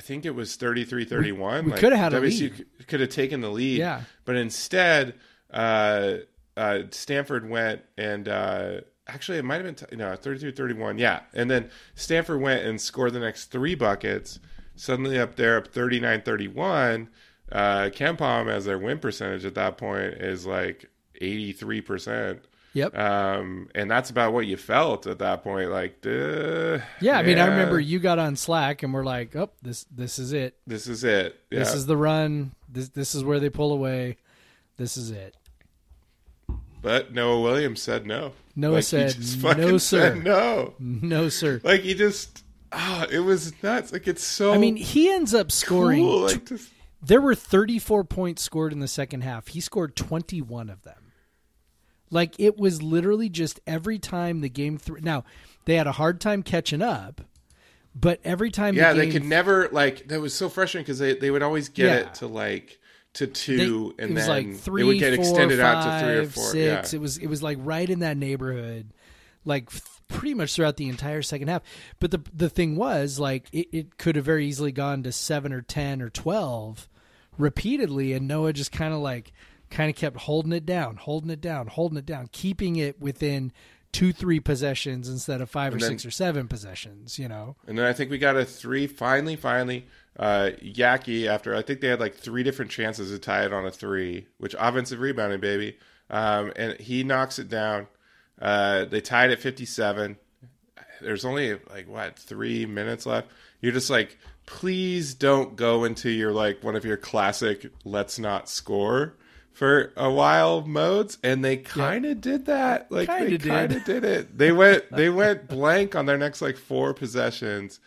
think it was 33-31. We could have had WC a lead. Could have taken the lead. Yeah. But instead, Stanford went and, actually, it might have been 32-31, yeah. And then Stanford went and scored the next 3 buckets. Suddenly up there, up 39-31. KenPom, as their win percentage at that point, is like 83%. Yep. And that's about what you felt at that point. Like, duh, yeah. I mean, I remember you got on Slack and we're like, "Oh, this is it. This is it. Yeah. This is the run. This is where they pull away. This is it." But Noah Williams said no. Noah said no, sir. Like he just, it was nuts. Like it's so. I mean, he ends up scoring. Cool. Like there were 34 points scored in the second half. He scored 21 of them. Like it was literally just every time the game. Now they had a hard time catching up, but every time. Yeah, the game, they could never like. That was so frustrating because they would always get it to like. To 2 and then like 3, it would get 4, extended 5, out to 3 or 4. 6. Yeah. It was like right in that neighborhood, like pretty much throughout the entire second half. But the thing was like it could have very easily gone to 7 or 10 or 12 repeatedly, and Noah just kind of kept holding it down, keeping it within 2-3 possessions instead of 5 or 6 or 7 possessions, you know. And then I think we got a 3 finally. Yaki, after I think they had like 3 different chances to tie it on a 3, which offensive rebounding, baby. And he knocks it down. They tied at 57. There's only like 3 minutes left. You're just like, please don't go into your like one of your classic let's not score for a while modes, and they kind of did that. Like they kind of did it. They went blank on their next like 4 possessions.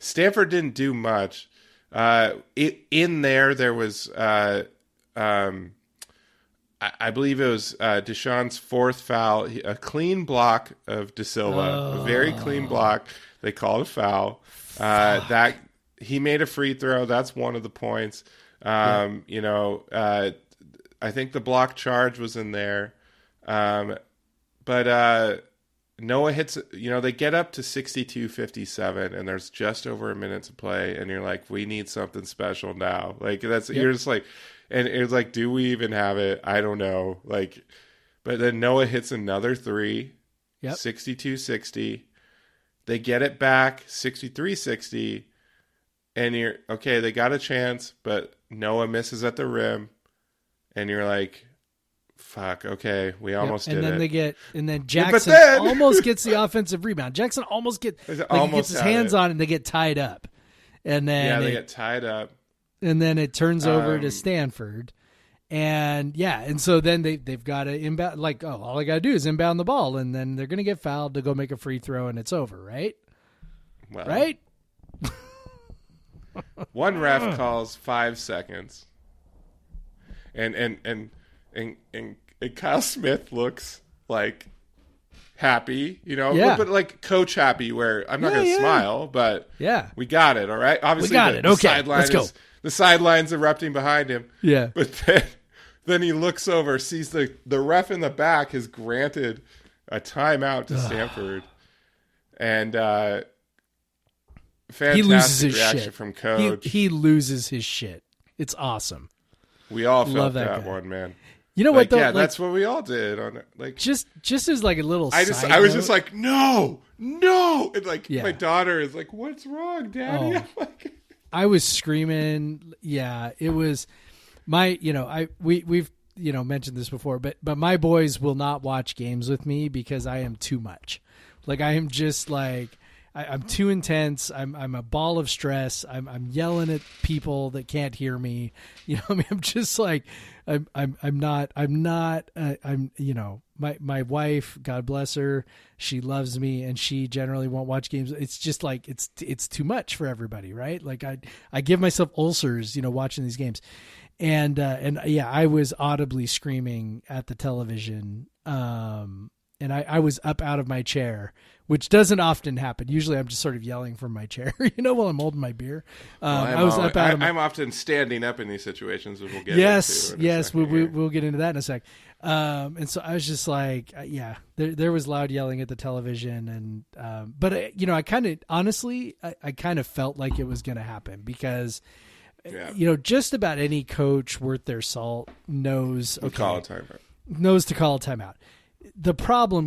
Stanford didn't do much. There was I believe it was Deshaun's 4th foul, a clean block of De Silva, a very clean block. They called a foul. That he made a free throw. That's one of the points. You know, I think the block charge was in there. But Noah hits, you know, they get up to 62-57 and there's just over a minute to play. And you're like, we need something special now. Like that's, you're just like, and it's like, do we even have it? I don't know. Like, but then Noah hits another 3, 62-60. They get it back 63-60 and you're okay. They got a chance, but Noah misses at the rim. And you're like, fuck, okay, we almost did it. And then Jackson almost gets the offensive rebound. Jackson almost gets his hands on it, and they get tied up. And then they get tied up. And then it turns over to Stanford. And and so then they've got to inbound, like, oh, all I got to do is inbound the ball, and then they're going to get fouled to go make a free throw, and it's over, right? Well, right? One ref calls 5 seconds. And Kyle Smith looks like happy, you know, but like coach happy, where I'm not going to smile, but we got it. All right. Obviously, we got it. Okay. The sideline's erupting behind him. Yeah. But then he looks over, sees the ref in the back has granted a timeout to Stanford. And fantastic he loses his reaction shit. From coach. He loses his shit. It's awesome. We all felt that one, man. You know what? Though, yeah, that's what we all did. On like just as like a little. I was just like, no, and like my daughter is like, "What's wrong, Daddy?" Oh. Like, I was screaming. Yeah, it was my. You know, we've you know mentioned this before, but my boys will not watch games with me because I am too much. Like I am just like I'm too intense. I'm a ball of stress. I'm yelling at people that can't hear me. You know, I mean, I'm just like I'm not you know my wife, God bless her, she loves me and she generally won't watch games. It's just like it's too much for everybody, right? Like I give myself ulcers, you know, watching these games, and yeah, I was audibly screaming at the television. And I was up out of my chair, which doesn't often happen. Usually I'm just sort of yelling from my chair, you know, while I'm holding my beer. I'm often standing up in these situations, which we'll get into. Yes, we'll get into that in a sec. And so I was just like, yeah, there was loud yelling at the television. And but I kind of honestly, I kind of felt like it was going to happen because, you know, just about any coach worth their salt knows. Knows to call a timeout. The problem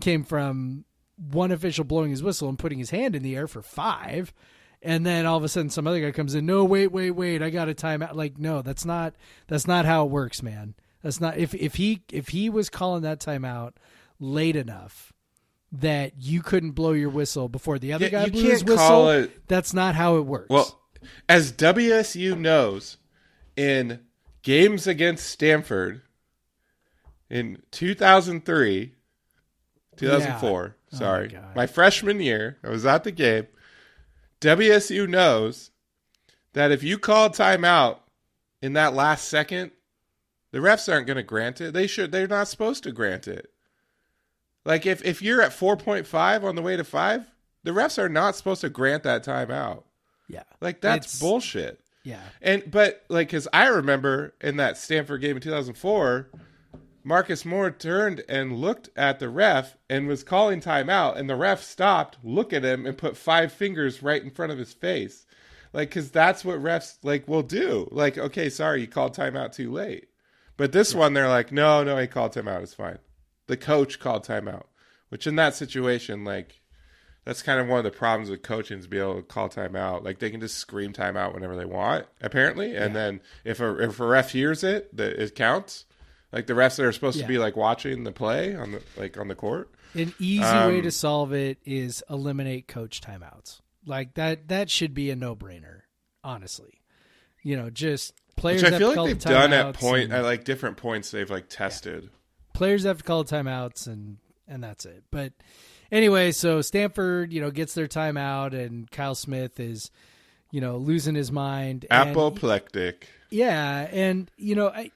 came from one official blowing his whistle and putting his hand in the air for 5. And then all of a sudden some other guy comes in, no, wait, I got a timeout. Like, no, that's not how it works, man. That's not, if he was calling that timeout late enough that you couldn't blow your whistle before the other guy blew his whistle, that's not how it works. Well, as WSU knows, in games against Stanford, in 2004, my freshman year, I was at the game. WSU knows that if you call timeout in that last second, the refs aren't going to grant it. They're not supposed to grant it. Like if you're at 4.5 on the way to 5, the refs are not supposed to grant that timeout. Yeah. Like that's bullshit. Yeah. But cause I remember in that Stanford game in 2004, Marcus Moore turned and looked at the ref and was calling timeout, and the ref stopped, looked at him, and put 5 fingers right in front of his face. Like, because that's what refs, like, will do. Like, okay, sorry, you called timeout too late. But this one, they're like, no, he called timeout. It's fine. The coach called timeout, which in that situation, like, that's kind of one of the problems with coaching is be able to call timeout. Like, they can just scream timeout whenever they want, apparently. And then if a ref hears it, it counts. Like the refs that are supposed to be like watching the play on the court. An easy way to solve it is eliminate coach timeouts. Like that should be a no-brainer, honestly. You know, just players. Which I feel like they've done at different points. They've like tested. Players have to call timeouts and that's it. But anyway, so Stanford, you know, gets their timeout and Kyle Smith is, you know, losing his mind. Apoplectic. And you know, I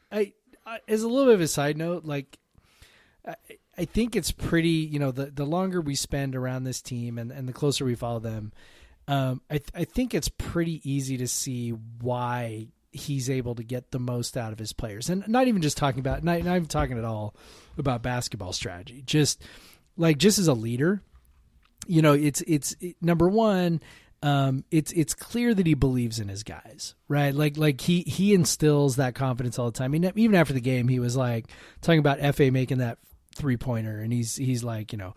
as a little bit of a side note, like I think it's pretty, you know, the longer we spend around this team and the closer we follow them, I think it's pretty easy to see why he's able to get the most out of his players. And not even just talking about, not even talking at all about basketball strategy, just as a leader, you know, it's number one, it's clear that he believes in his guys, right? Like he instills that confidence all the time. I mean, even after the game, he was like talking about FA making that 3-pointer. And he's like, you know,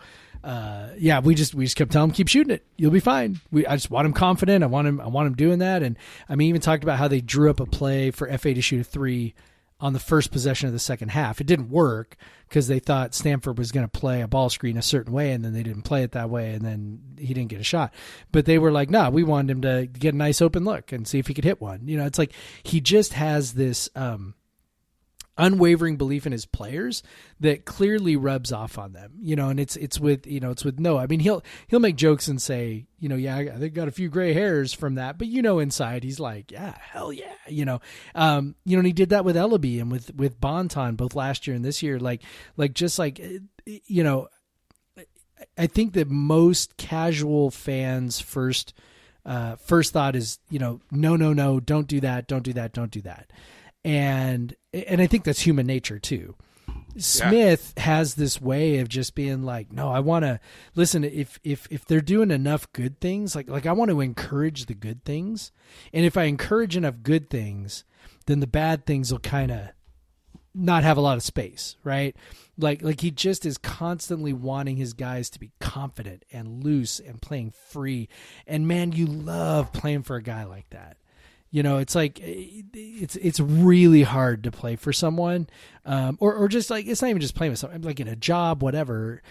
we just kept telling him, keep shooting it. You'll be fine. I just want him confident. I want him doing that. And I mean, even talked about how they drew up a play for FA to shoot a 3 on the first possession of the second half. It didn't work because they thought Stanford was going to play a ball screen a certain way, and then they didn't play it that way, and then he didn't get a shot. But they were like, no, we wanted him to get a nice open look and see if he could hit one. You know, it's like he just has this unwavering belief in his players that clearly rubs off on them, you know, and it's with Noah. I mean, he'll make jokes and say, you know, yeah, I got a few gray hairs from that, but you know, inside he's like, yeah, hell yeah. You know, and he did that with Ellaby and with Bonton both last year and this year, like, you know, I think that most casual fans first thought is, you know, no, don't do that. Don't do that. And I think that's human nature too. Smith has this way of just being like, no, I want to listen. If they're doing enough good things, like I want to encourage the good things. And if I encourage enough good things, then the bad things will kind of not have a lot of space. Right. Like he just is constantly wanting his guys to be confident and loose and playing free. And man, you love playing for a guy like that. You know, it's like it's really hard to play for someone, or just like it's not even just playing with someone, like in a job, whatever.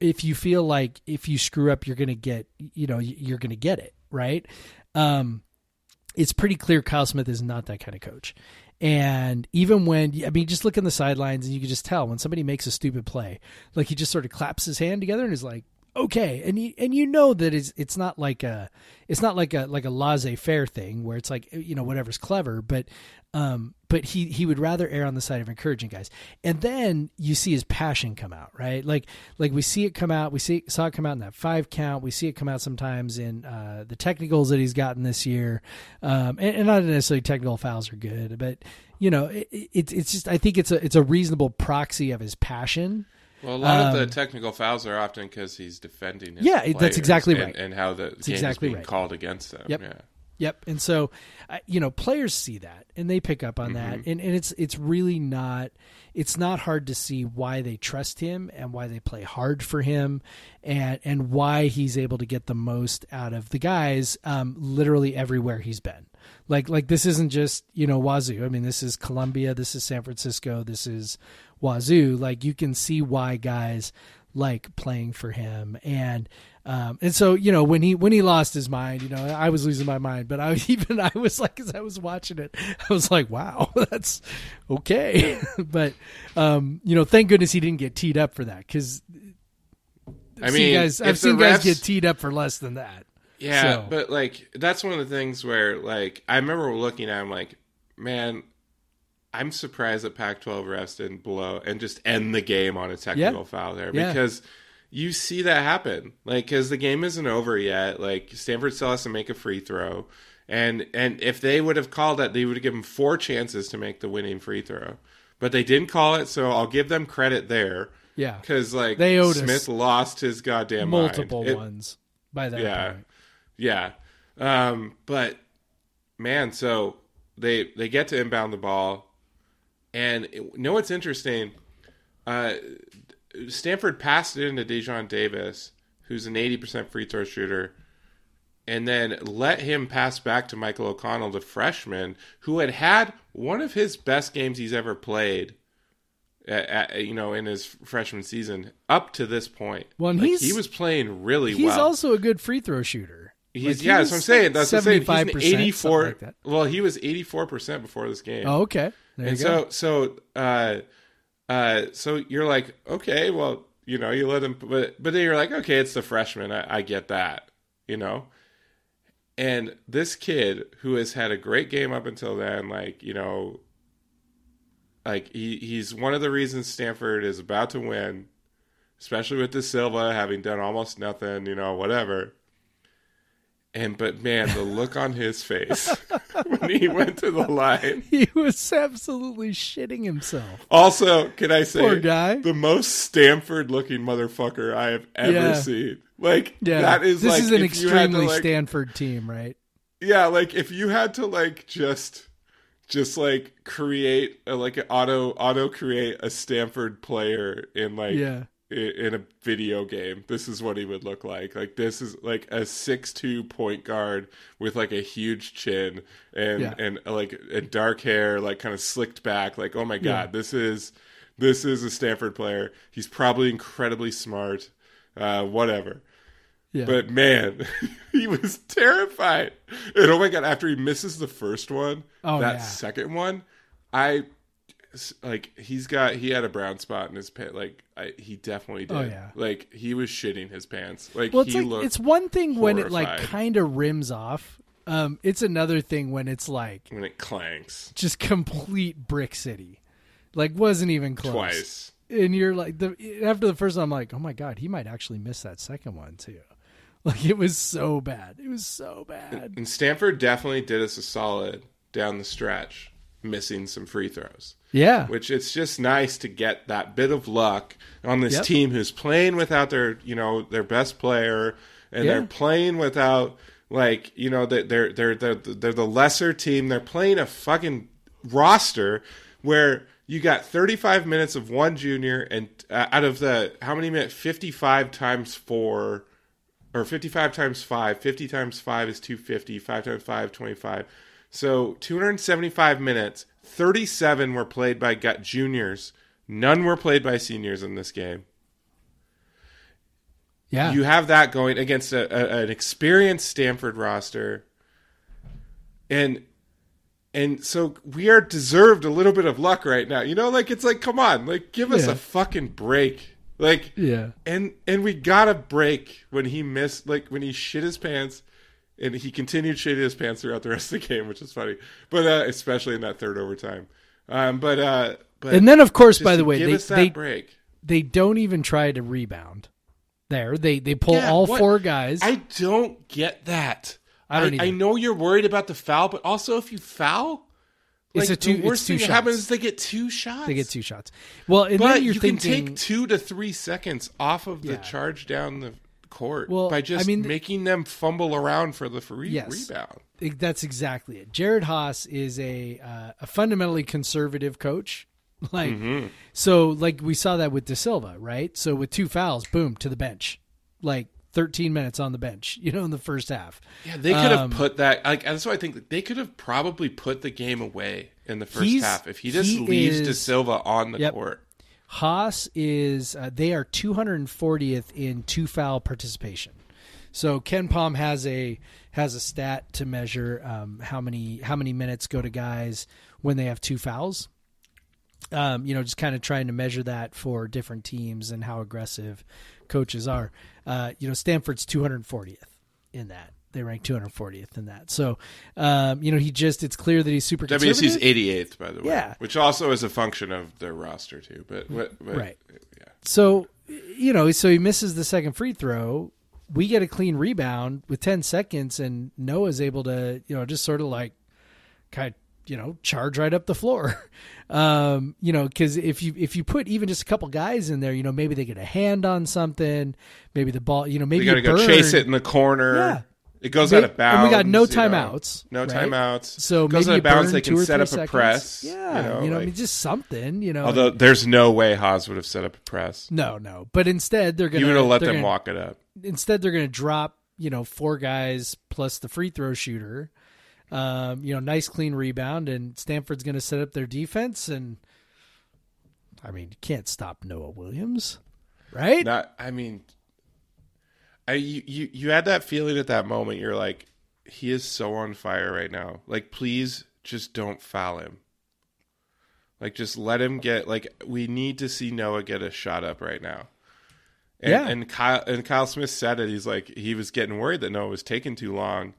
If you feel like if you screw up, you're gonna get it right. It's pretty clear Kyle Smith is not that kind of coach, and even when just look in the sidelines and you can just tell when somebody makes a stupid play, like he just sort of claps his hand together and is like, okay. And you know that it's not like a laissez-faire thing where it's like, you know, whatever's clever, but he would rather err on the side of encouraging guys. And then you see his passion come out, right? Like we see it come out. We saw it come out in that 5 count. We see it come out sometimes in the technicals that he's gotten this year. And not necessarily technical fouls are good, but you know, it's just, I think it's a reasonable proxy of his passion. Well, a lot of the technical fouls are often because he's defending his players. Yeah, that's exactly right. And how the game exactly is being called against them. Yep. Yeah. Yep. And so, you know, players see that and they pick up on that. And it's really not, it's not hard to see why they trust him and why they play hard for him and why he's able to get the most out of the guys literally everywhere he's been. Like this isn't just, you know, Wazoo. I mean, this is Columbia. This is San Francisco. This is Wazoo. Like you can see why guys like playing for him. And so, you know, when he lost his mind, you know, I was losing my mind, but I was like, as I was watching it, I was like, wow, that's okay. But, you know, thank goodness he didn't get teed up for that. Cause I've seen guys get teed up for less than that. Yeah, so. But, like, that's one of the things where, like, I remember looking at him like, man, I'm surprised that Pac-12 refs didn't blow and just end the game on a technical foul there. Yeah. Because you see that happen. Like, because the game isn't over yet. Like, Stanford still has to make a free throw. And if they would have called it, they would have given 4 chances to make the winning free throw. But they didn't call it, so I'll give them credit there. Yeah. Because, like, Smith lost his goddamn multiple mind. Ones by that point. Yeah. But man, so they get to inbound the ball, and what's interesting? Stanford passed it into Dejon Davis, who's an 80% free throw shooter, and then let him pass back to Michael O'Connell, the freshman, who had one of his best games he's ever played. You know, in his freshman season up to this point. Well, like, he was playing really well. He's also a good free throw shooter. That's what I'm saying. That's 75%, what I'm saying. He's an 84. Like that. Well, he was 84% before this game. Oh, okay. There you go. So you're like, okay, well, you know, you let him, but then you're like, okay, it's the freshman. I get that, you know. And this kid who has had a great game up until then, like, you know, like he's one of the reasons Stanford is about to win, especially with De Silva having done almost nothing, you know, whatever. But man, the look on his face when he went to the line. He was absolutely shitting himself. Also, can I say, poor guy, the most Stanford looking motherfucker I have ever seen. Like, that is this like, is an extremely Stanford team, right? Yeah. Like if you had to like, just like create create a Stanford player in like in a video game, this is what he would look like. Like this is like a 6'2" point guard with like a huge chin and like a dark hair, like kind of slicked back. Like, oh my God, this is a Stanford player. He's probably incredibly smart, whatever. Yeah. But man, he was terrified. And oh my God, after he misses the first one, second one, I like he had a brown spot in his pants. Like he definitely did. Oh, yeah. Like he was shitting his pants. Like, well, it's, he like, it's one thing horrified. When it like kind of rims off. It's another thing when it's like when it clanks, just complete brick city. Like wasn't even close twice. And you're like after the first one, I'm like, oh my God, he might actually miss that second one too. Like it was so bad. It was so bad. And Stanford definitely did us a solid down the stretch, missing some free throws. Yeah. Which it's just nice to get that bit of luck on this team who's playing without their, you know, their best player, and they're playing without, like, you know, they're the lesser team. They're playing a fucking roster where you got 35 minutes of one junior, and out of the how many minutes? 55 times 4 or 55 times 5. 50 times 5 is 250. 5 times 5, 25. So 275 minutes, 37 were played by juniors. None were played by seniors in this game. Yeah. You have that going against an experienced Stanford roster. And so we are deserved a little bit of luck right now. You know, like, it's like, come on, like, give us a fucking break. Like, and we got a break when he missed, like, when he shit his pants, and he continued shitting his pants throughout the rest of the game, which is funny, but especially in that third overtime. But and then, of course, by the way, they don't even try to rebound there. They pull all four guys. I don't get that. I know you're worried about the foul, but also if you foul, like, the worst thing that happens is they get two shots. Well, and but then you're thinking, can take 2 to 3 seconds off of the charge down the court by just making them fumble around for the free rebound. That's exactly it. Jared Haas is a fundamentally conservative coach. Like so, like we saw that with De Silva, right? So with two fouls, boom, to the bench. Like 13 minutes on the bench, you know, in the first half. Yeah, they could have put that. Like, that's why I think they could have probably put the game away in the first half if he just leaves De Silva on the court. Haas is they are 240th in two foul participation. So KenPom has a stat to measure how many minutes go to guys when they have two fouls. You know, just kind of trying to measure that for different teams and how aggressive coaches are. You know, Stanford's 240th in that. They rank 240th in that. So, you know, it's clear that he's super conservative. WSC's 88th, by the way. Yeah. Which also is a function of their roster, too. But right. Yeah. So, you know, so he misses the second free throw. We get a clean rebound with 10 seconds, and Noah's able to, you know, just sort of like kind of, you know, charge right up the floor. You know, because if you put even just a couple guys in there, you know, maybe they get a hand on something, maybe the ball, you know, maybe you gotta go chase it in the corner. Yeah. It goes out of bounds. And we got no timeouts. No timeouts. So it goes out of bounds. They can set up a press. Yeah. You know like, I mean, just something, you know. Although there's no way Haas would have set up a press. No. But instead they're going to. You would have let them walk it up. Instead they're going to drop, you know, four guys plus the free throw shooter. You know, nice clean rebound, and Stanford's going to set up their defense, and I mean, you can't stop Noah Williams, right? You had that feeling at that moment. You're like, he is so on fire right now. Like, please just don't foul him. Like, just let him get. Like, we need to see Noah get a shot up right now. And Kyle Smith said it. He's like, he was getting worried that Noah was taking too long.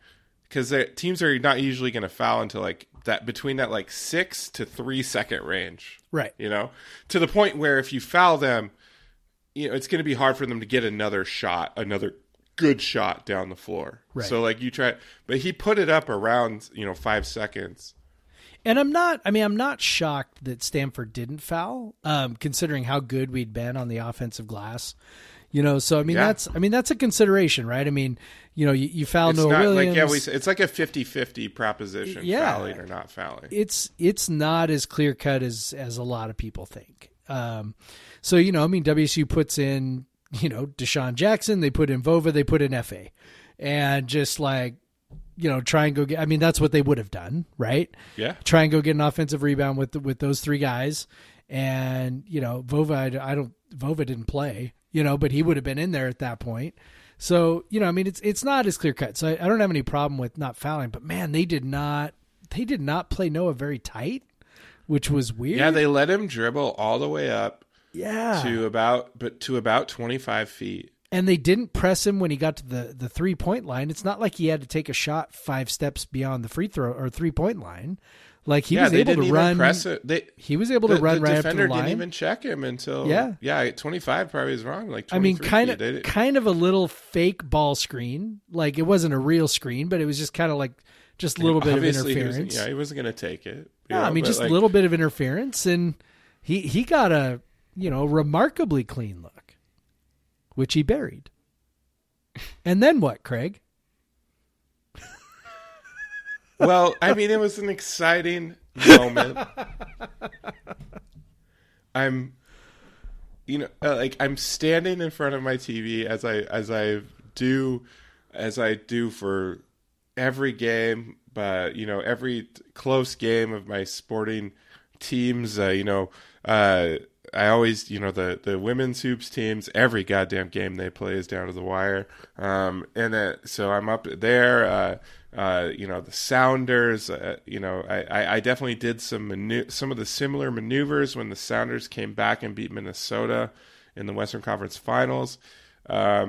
Because teams are not usually going to foul until like that, between that like 6 to 3 second range, right? You know, to the point where if you foul them, you know it's going to be hard for them to get another shot, another good shot down the floor. Right. So like you try, but he put it up around 5 seconds. And I'm not shocked that Stanford didn't foul, considering how good we'd been on the offensive glass. You know, so that's a consideration, right? I mean, you know, you foul Noah Williams. Like, it's like a 50-50 proposition, fouling or not fouling. It's not as clear cut as a lot of people think. So you know, I mean, WSU puts in Deshaun Jackson, they put in Vova, they put in FA, and just like try and go get. I mean, that's what they would have done, right? Yeah, try and go get an offensive rebound with those three guys, and Vova. Vova didn't play. But he would have been in there at that point. So, I mean, it's not as clear cut. So I don't have any problem with not fouling, but man, they did not play Noah very tight, which was weird. Yeah, they let him dribble all the way up. Yeah, to about 25 feet. And they didn't press him when he got to the 3-point line. It's not like he had to take a shot 5 steps beyond the free throw or 3-point line. Like he was able to run right up to the line. The defender didn't even check him until 25 probably is wrong. Like, I mean, kind of a little fake ball screen. Like, it wasn't a real screen, but it was just kind of like just a little bit of interference. He wasn't going to take it. Yeah, I mean, just a little bit of interference, and he got a remarkably clean look, which he buried. And then what, Craig? Well, I mean, it was an exciting moment. I'm standing in front of my TV as I do for every game, but every close game of my sporting teams, I always, the women's hoops teams, every goddamn game they play is down to the wire. So I'm up there, the Sounders, I definitely did some of the similar maneuvers when the Sounders came back and beat Minnesota in the Western Conference Finals. So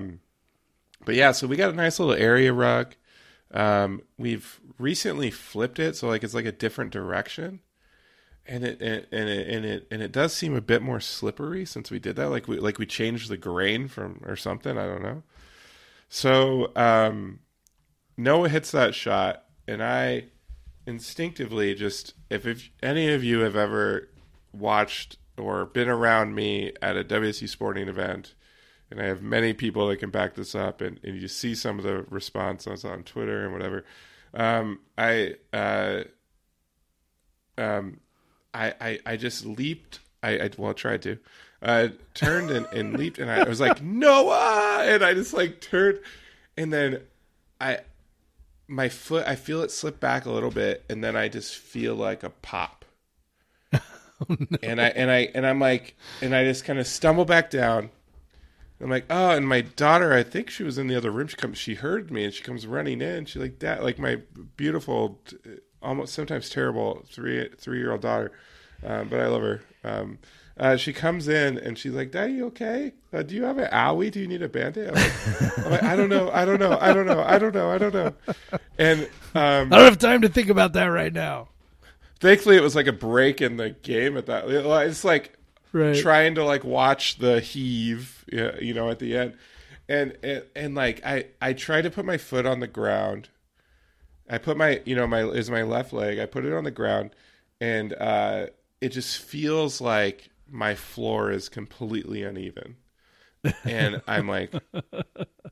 we got a nice little area rug. We've recently flipped it. So it's like a different direction. And it does seem a bit more slippery since we did that. Like we changed the grain or something. I don't know. So Noah hits that shot, and I instinctively just, if any of you have ever watched or been around me at a WSU sporting event, and I have many people that can back this up, and you see some of the responses on Twitter and whatever. I just leaped. I tried to. I turned and leaped, and I was like, Noah! And I just turned, and then my foot, I feel it slip back a little bit, and then I just feel like a pop. Oh, no. And I just kind of stumble back down. I'm like, oh, and my daughter, I think she was in the other room. She heard me, and she comes running in. She's like, Dad, like my beautiful, almost sometimes terrible three-year-old daughter, but I love her. She comes in and she's like, Daddy, you okay? Do you have an owie? Do you need a Band-Aid? I'm like, I don't know. And I don't have time to think about that right now. Thankfully, it was like a break in the game at that. It's like trying to watch the heave, at the end. And I tried to put my foot on the ground. I put my left leg. I put it on the ground, and it just feels like my floor is completely uneven. And I'm like,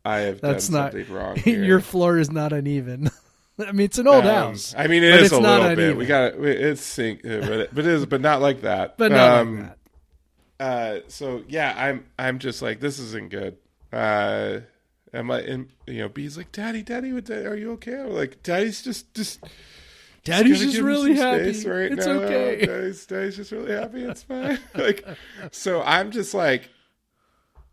I have done something wrong here. Your floor is not uneven. I mean, it's an old house. I mean, it's a little uneven. Bit. We got it. It's sink, but not like that. But not like that. So yeah, I'm just like, this isn't good. B's like, Daddy, are you okay? I'm like, Daddy's just really happy. Right, it's now. Okay. Daddy's just really happy. It's fine. So I'm just like,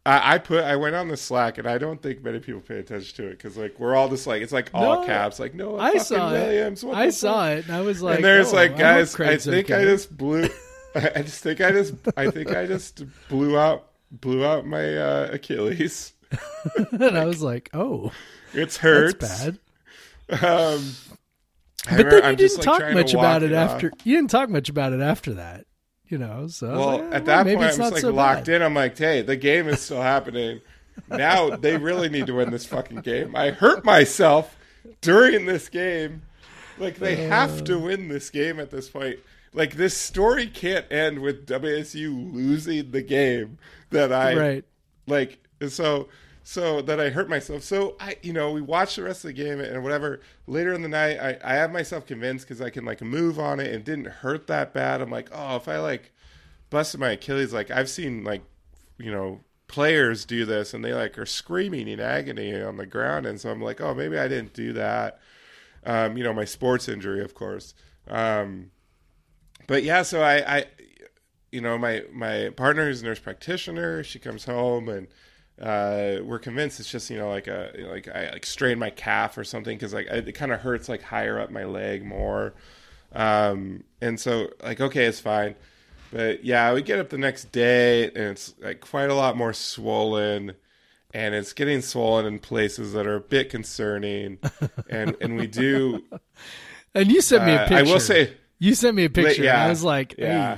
I went on the Slack, and I don't think many people pay attention to it because we're all just like, it's like all caps, like Noah I fucking saw Williams. I saw it, and I was like, and there's guys, I think I just blew out my Achilles. And I was like, "Oh, it's hurts. That's bad." You didn't talk much about it after that, So at that point, I was locked in. I'm like, "Hey, the game is still happening. Now they really need to win this fucking game. I hurt myself during this game. They have to win this game at this point. This story can't end with WSU losing the game that I." So that I hurt myself. So we watched the rest of the game and whatever. Later in the night, I have myself convinced because I can move on it and didn't hurt that bad. I'm like, oh, if I busted my Achilles, I've seen players do this and they are screaming in agony on the ground. And so I'm like, oh, maybe I didn't do that. My sports injury, of course. So my partner is a nurse practitioner. She comes home and we're convinced it's just I strained my calf or something because it kind of hurts higher up my leg more. And so, like, okay, it's fine. But yeah, we get up the next day and it's like quite a lot more swollen, and it's getting swollen in places that are a bit concerning. And we do. And you sent me a picture. I will say, you sent me a picture. Yeah, and I was like, yeah,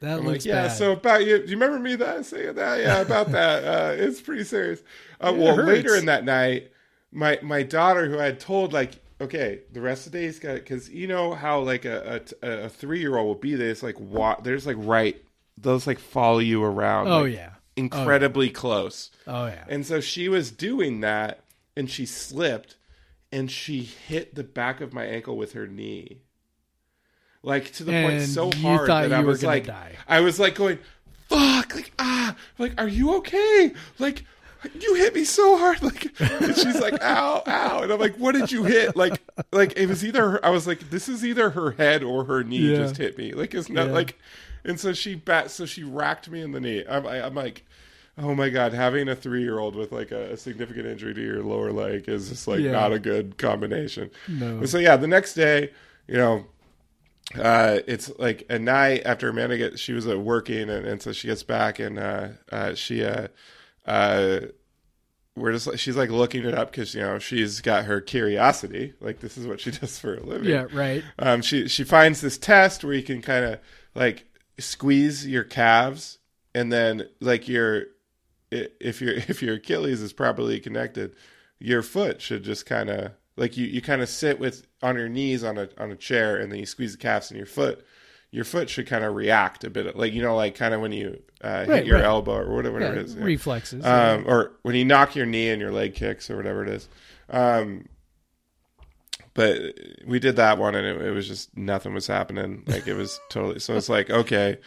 that I'm looks like, bad. Yeah, so about you. Do you remember me that saying that? Yeah, about that. It's pretty serious. Well, hurts. Later in that night, my daughter, who I had told, like, okay, the rest of the day's got, because you know how like a 3-year-old will be this, like, there's like, right, those like follow you around. Oh, like, yeah. Incredibly close. Oh, yeah. And so she was doing that and she slipped and she hit the back of my ankle with her knee. Like, to the point so hard that I was like, die. I was like going, fuck, like, like, are you okay? Like, you hit me so hard. Like, and she's like, ow, ow. And I'm like, what did you hit? Like it was either, I was like, this is either her head or her knee just hit me. Like, it's not like, and so she racked me in the knee. I'm like, oh my God, having a 3-year-old with like a significant injury to your lower leg is just like not a good combination. No. And so yeah, the next day, you know, it's like a night after Amanda she was working. And so she gets back and, we're just, she's like looking it up because, you know, she's got her curiosity, like this is what she does for a living. Yeah, right. She finds this test where you can kind of like squeeze your calves, and then like if your Achilles is properly connected, your foot should just kind of like you kind of sit with on your knees on a chair, and then you squeeze the calves in your foot. Your foot should kind of react a bit, like, you know, like kind of when you hit your elbow or whatever it is. Yeah. Reflexes. Or when you knock your knee and your leg kicks or whatever it is. But we did that one and it was just nothing was happening. Like, it was totally, so it's like, okay,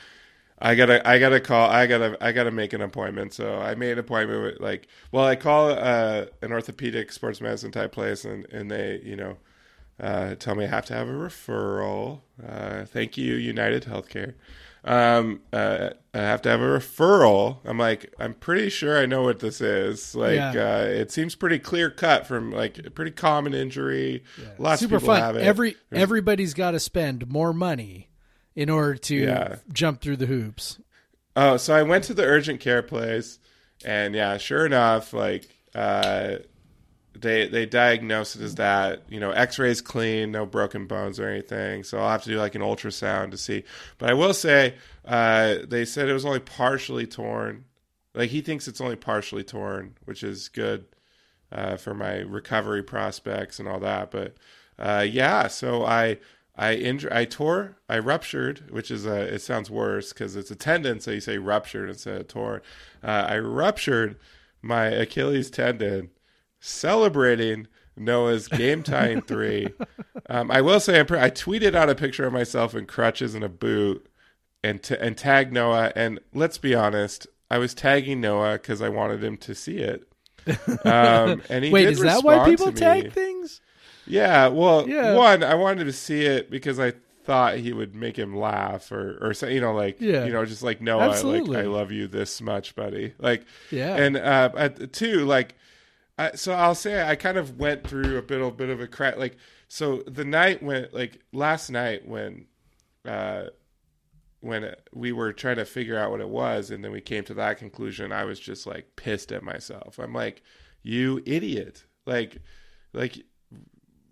I gotta make an appointment. So I made an appointment with I call an orthopedic sports medicine type place, and they, you know, tell me I have to have a referral. Thank you, United Healthcare. I have to have a referral. I'm like, I'm pretty sure I know what this is. Like, it seems pretty clear cut from like a pretty common injury. Yeah. Lots of people have it. Everybody's got to spend more money in order to jump through the hoops. Oh, so I went to the urgent care place, and yeah, sure enough, like, They diagnosed it as that, you know, x-rays clean, no broken bones or anything. So I'll have to do like an ultrasound to see. But I will say, they said it was only partially torn. Like, he thinks it's only partially torn, which is good for my recovery prospects and all that. But so I ruptured, which is it sounds worse because it's a tendon, so you say ruptured instead of torn. I ruptured my Achilles tendon celebrating Noah's game time 3. I will say I tweeted out a picture of myself in crutches and a boot, and tagged Noah. And let's be honest, I was tagging Noah because I wanted him to see it. And he wait, is that why people tag things? Yeah. Well, one, I wanted him to see it because I thought he would make him laugh or say, you know, like, you know, just like, Noah, absolutely, like, I love you this much, buddy. Like, yeah. And two, like. So I'll say I kind of went through a bit of a crack. Like, so the night when, like, last night when we were trying to figure out what it was, and then we came to that conclusion, I was just like pissed at myself. I'm like, you idiot! Like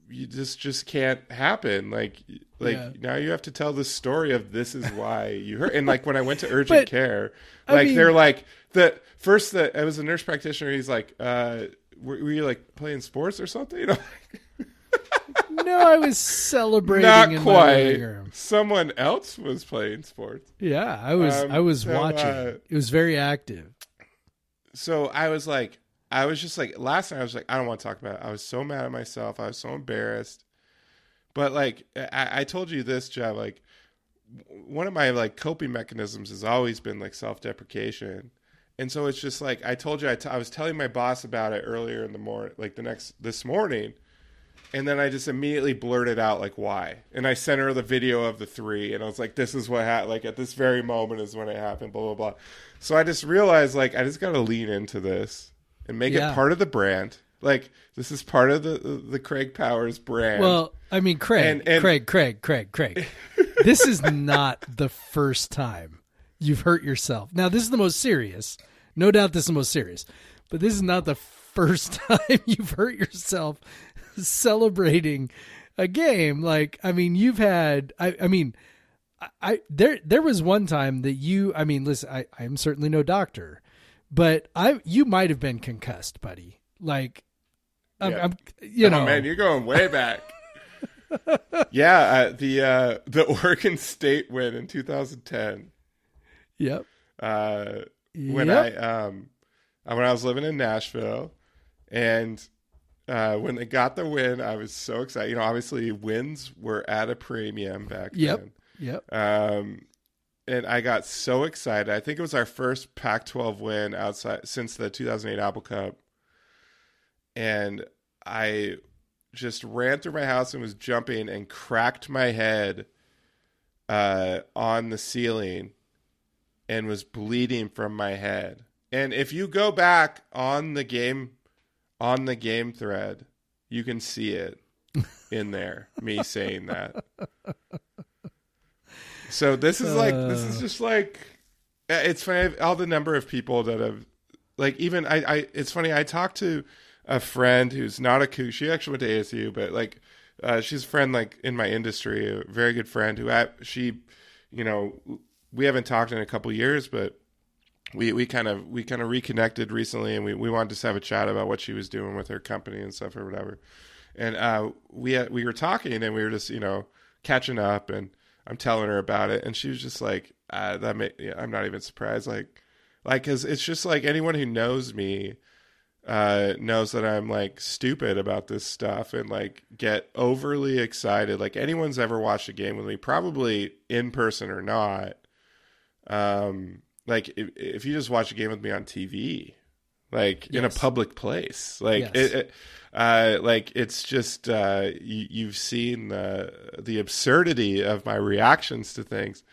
you just can't happen. Like now you have to tell the story of this is why you hurt. And like when I went to urgent care, like they're like I was a nurse practitioner. He's like, were you like playing sports or something? You know? No, I was celebrating. Not in quite. My living room. Someone else was playing sports. Yeah, I was watching. It was very active. So I was just like, last night I was like, I don't want to talk about it. I was so mad at myself. I was so embarrassed. But like, I told you this, Jeff. Like, one of my like coping mechanisms has always been like self-deprecation. And so it's just like, I told you, I was telling my boss about it earlier in the morning, like this morning. And then I just immediately blurted out like, why? And I sent her the video of the 3, and I was like, this is what happened. Like, at this very moment is when it happened, blah, blah, blah. So I just realized, like, I just got to lean into this and make it part of the brand. Like, this is part of the Craig Powers brand. Well, I mean, Craig. This is not the first time you've hurt yourself. Now, this is the most serious. No doubt this is the most serious. But this is not the first time you've hurt yourself celebrating a game. Like, I mean, you've had, there was one time that you, I mean, listen, I'm certainly no doctor, but you might've been concussed, buddy. Like, I'm, you know, man, you're going way back. Yeah. The Oregon State win in 2010. Yep. When I was living in Nashville, and when they got the win, I was so excited. You know, obviously wins were at a premium back then. And I got so excited. I think it was our first Pac-12 win outside since the 2008 Apple Cup. And I just ran through my house and was jumping and cracked my head on the ceiling and was bleeding from my head. And if you go back on the game thread, you can see it in there, me saying that. So this is like, this is just like, it's funny, all the number of people that have, like, even I it's funny, I talked to a friend who's not a Cougar. She actually went to ASU, but like, she's a friend, like, in my industry, a very good friend who you know, we haven't talked in a couple years, but we kind of reconnected recently, and we wanted to have a chat about what she was doing with her company and stuff or whatever. And we were talking, and we were just, you know, catching up, and I'm telling her about it, and she was just like, I'm not even surprised, like, because it's just like anyone who knows me knows that I'm like stupid about this stuff and like get overly excited. Like, anyone's ever watched a game with me, probably in person or not. Like, if you just watch a game with me on TV, like, yes, in a public place, like, yes, like, it's just, you've seen the absurdity of my reactions to things.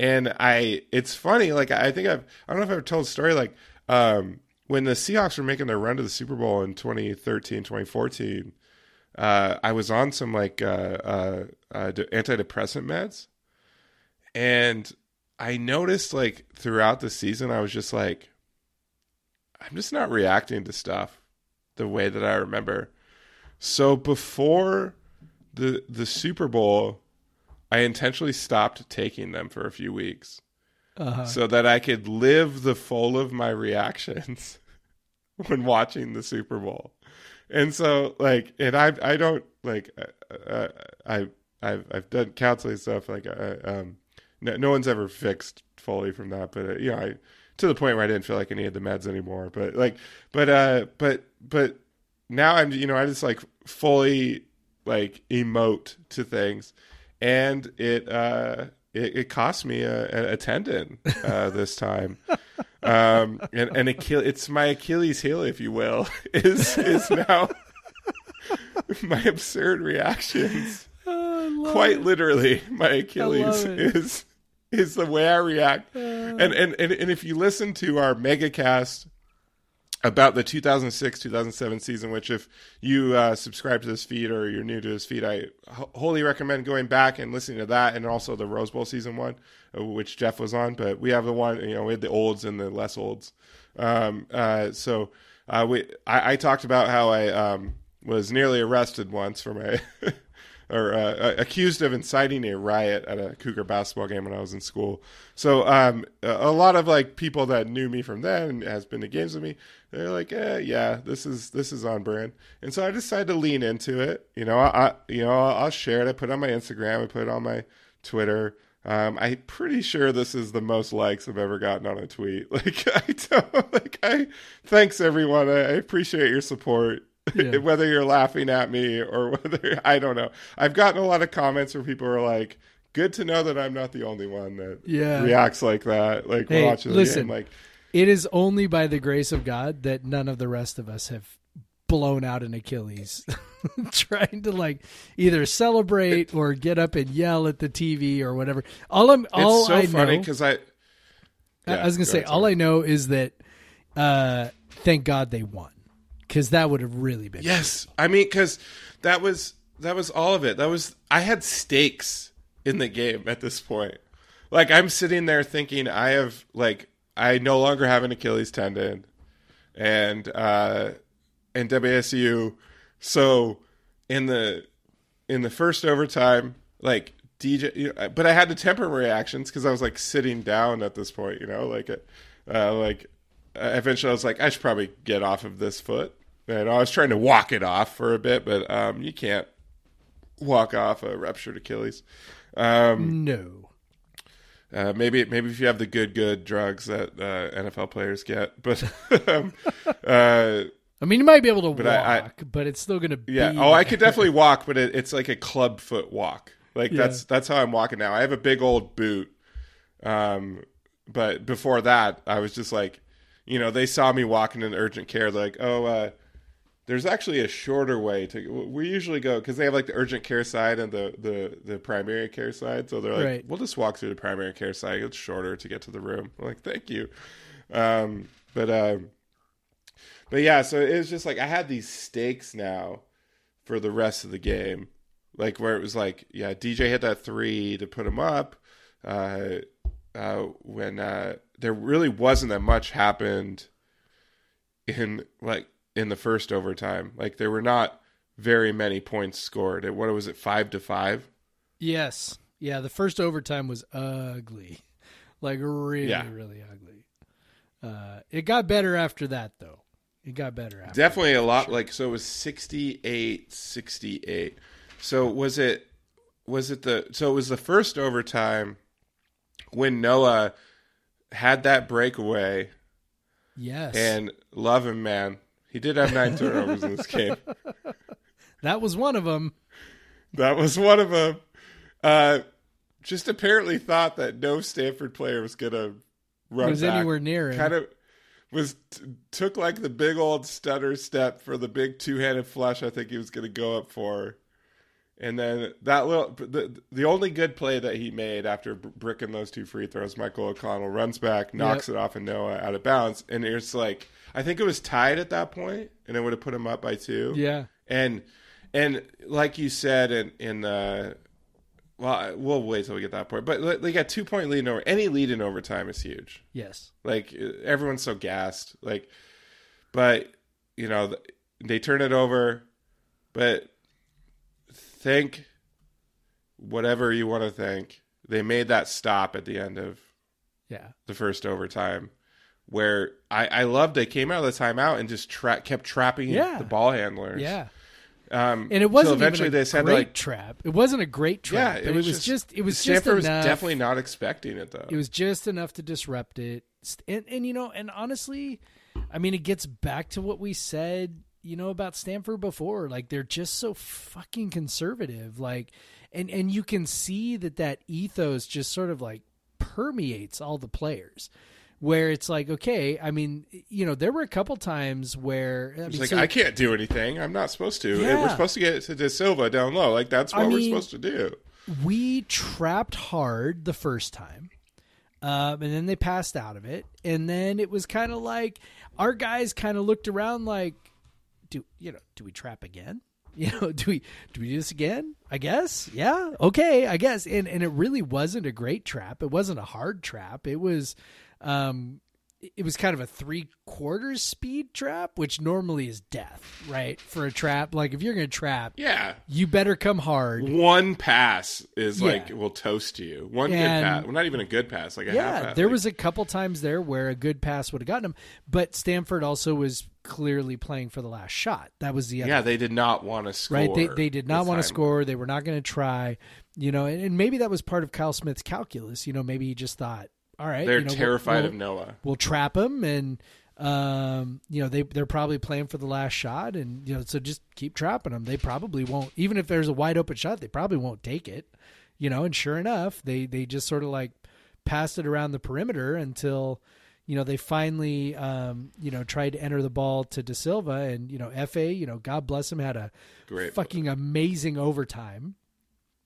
And it's funny. Like, I think I don't know if I've told a story, like, when the Seahawks were making their run to the Super Bowl in 2013, 2014, I was on some like, antidepressant meds, and I noticed, like, throughout the season, I was just like, I'm just not reacting to stuff the way that I remember. So before the Super Bowl, I intentionally stopped taking them for a few weeks, so that I could live the full of my reactions when watching the Super Bowl. And so, like, and I don't, like, I've done counseling stuff, like, No one's ever fixed fully from that, but you know, to the point where I didn't feel like I needed the meds anymore. But like, but now I'm, you know, I just like fully like emote to things, and it cost me a tendon this time, and it's my Achilles heel, if you will, is now my absurd reactions. Quite literally, my Achilles is the way I react. And if you listen to our megacast about the 2006-2007 season, which if you subscribe to this feed or you're new to this feed, I wholly recommend going back and listening to that, and also the Rose Bowl season one, which Jeff was on. But we have the one, you know, we had the olds and the less olds. I talked about how I was nearly arrested once for my... or accused of inciting a riot at a Cougar basketball game when I was in school. So a lot of like people that knew me from then and has been to games with me, they're like, this is on brand. And so I decided to lean into it. You know, I'll share it. I put it on my Instagram. I put it on my Twitter. I'm pretty sure this is the most likes I've ever gotten on a tweet. Like, thanks everyone. I appreciate your support. Yeah. Whether you're laughing at me or whether, I don't know. I've gotten a lot of comments where people are like, good to know that I'm not the only one that reacts like that. Like, hey, watching the game. Like, it is only by the grace of God that none of the rest of us have blown out an Achilles trying to like either celebrate or get up and yell at the TV or whatever. I know is that thank God they won. because that would have really been. Yes, amazing. I mean, because that was all of it. I had stakes in the game at this point. Like, I'm sitting there thinking, I no longer have an Achilles tendon, and WSU. So in the first overtime, like DJ, but I had to temper my reactions because I was like sitting down at this point, eventually I was like, I should probably get off of this foot. And I was trying to walk it off for a bit, but you can't walk off a ruptured Achilles. No. Maybe if you have the good drugs that NFL players get, but I mean, you might be able to but it's still going to be. Yeah. I could definitely walk, but it's like a club foot walk. Like that's how I'm walking now. I have a big old boot. But before that, I was just like, they saw me walking in urgent care. They're like, there's actually a shorter way we usually go, because they have like the urgent care side and the primary care side. So they're like, right, we'll just walk through the primary care side. It's shorter to get to the room. I'm like, thank you. But yeah, so it was just like I had these stakes now for the rest of the game, like where it was like, yeah, DJ hit that three to put him up when there really wasn't that much happened in the first overtime. Like there were not very many points scored. What was it, 5-5? Yes. Yeah, the first overtime was ugly, like really ugly. It got better after that, though. It got better after definitely that, a lot. Sure. Like, so it was 68-68. So it was the first overtime when Noah had that breakaway. Yes. And love him, man. He did have 9 turnovers in this game. That was one of them. Just apparently thought that no Stanford player was going to run was back. Anywhere near him. Kind of took like the big old stutter step for the big two-handed flush I think he was going to go up for. And then the only good play that he made after bricking those 2 free throws, Michael O'Connell runs back, knocks it off, and Noah out of bounds. And it's like, I think it was tied at that point, and it would have put him up by 2. Yeah. And like you said, we'll wait till we get that point. But they got 2-point lead in over. Any lead in overtime is huge. Yes. Like, everyone's so gassed. Like, but, they turn it over. But thank whatever you want to thank, they made that stop at the end of the first overtime, where I loved they came out of the timeout and just kept trapping the ball handlers. Yeah. And it wasn't trap. It wasn't a great trap. Yeah, it was just Stanford was definitely not expecting it, though. It was just enough to disrupt it. And honestly, I mean, it gets back to what we said, about Stanford before. Like, they're just so fucking conservative. Like, and you can see that ethos just sort of like permeates all the players. Where it's like, okay, I mean, there were a couple times where I can't do anything. I'm not supposed to. Yeah. We're supposed to get it to De Silva down low. Like, that's what we're supposed to do. We trapped hard the first time, and then they passed out of it. And then it was kind of like our guys kind of looked around like, do we trap again? Do we do this again? I guess. Yeah. Okay, I guess. And it really wasn't a great trap. It wasn't a hard trap. It was kind of a 3/4 speed trap, which normally is death, right? For a trap, like if you're going to trap, you better come hard. One pass is like will toast you. One good pass, well, not even a good pass, like a half pass. There was a couple times there where a good pass would have gotten him, but Stanford also was clearly playing for the last shot. That was the other. Yeah, they did not want to score. Right, they did not want to score. They were not going to try. And maybe that was part of Kyle Smith's calculus. Maybe he just thought, all right, they're terrified of Noah. We'll trap him, and they're probably playing for the last shot, and so just keep trapping them. They probably won't, even if there's a wide open shot, they probably won't take it. And sure enough, they just sort of like passed it around the perimeter until they finally tried to enter the ball to De Silva, and FA, God bless him, had a great fucking amazing overtime,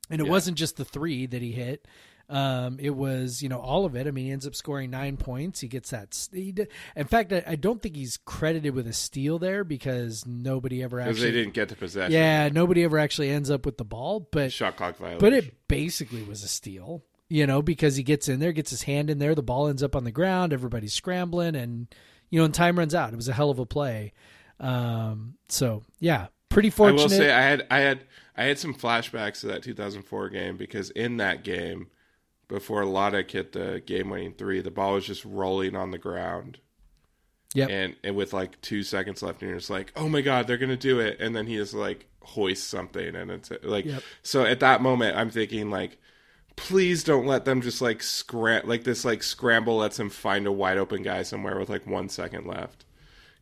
and it wasn't just the 3 that he hit. It was, you know, all of it. I mean, he ends up scoring 9 points. He gets that. In fact, I don't think he's credited with a steal there because nobody ever actually. Because they didn't get the possession. Yeah, nobody ever actually ends up with the ball. But shot clock violation. But it basically was a steal, you know, because he gets in there, gets his hand in there. The ball ends up on the ground. Everybody's scrambling and, you know, and time runs out. It was a hell of a play. So, yeah, pretty fortunate. I will say I had some flashbacks to that 2004 game because in that game, before Lodick hit the game-winning three, the ball was just rolling on the ground. Yep. And with like 2 seconds left, and you're just like, oh my God, they're going to do it. And then he just like hoists something. And it's like, yep. So at that moment, I'm thinking like, please don't let them just like scramble lets them find a wide open guy somewhere with like 1 second left.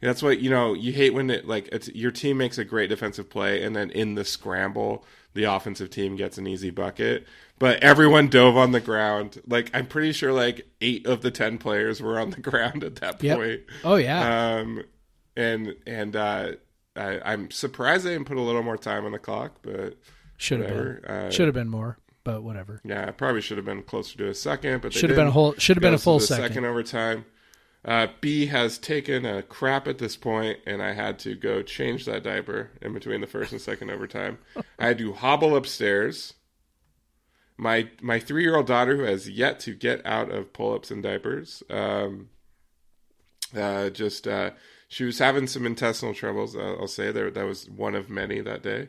That's what, you know, you hate when it, like, it's, your team makes a great defensive play, and then in the scramble, the offensive team gets an easy bucket. But everyone dove on the ground. Like, I'm pretty sure, like, 8 of the 10 players were on the ground at that point. Yep. Oh, yeah. I'm surprised they didn't put a little more time on the clock, but should have been more, but whatever. Yeah, it probably should have been closer to a second, but should have been a full second. Second overtime. B has taken a crap at this point, and I had to go change that diaper in between the first and second overtime. I had to hobble upstairs. My 3-year-old daughter, who has yet to get out of pull-ups and diapers, she was having some intestinal troubles. I'll say that was one of many that day.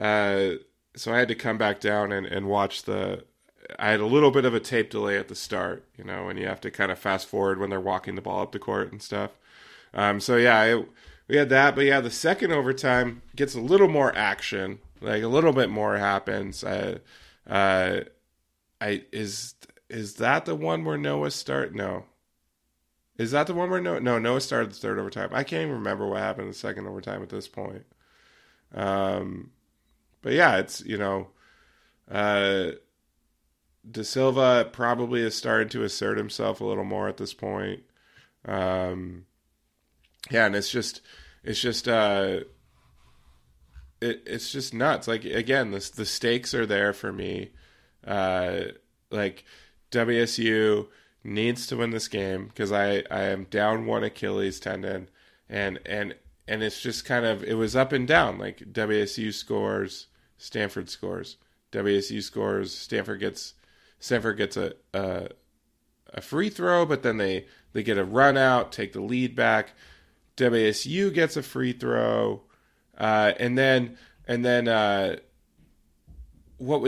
So I had to come back down and watch the. I had a little bit of a tape delay at the start, you know, and you have to kind of fast forward when they're walking the ball up the court and stuff. We had that, but yeah, the second overtime gets a little more action, like a little bit more happens. Is that the one where Noah started? No. Is that the one where Noah started the third overtime? I can't even remember what happened in the second overtime at this point. But yeah, it's, you know, De Silva probably is starting to assert himself a little more at this point. And it's just nuts. Like, again, the stakes are there for me. Like, WSU needs to win this game because I am down one Achilles tendon, and it's just kind of, it was up and down. Like, WSU scores, Stanford scores. WSU scores, Stanford gets a free throw, but then they get a run out, take the lead back. WSU gets a free throw, and then what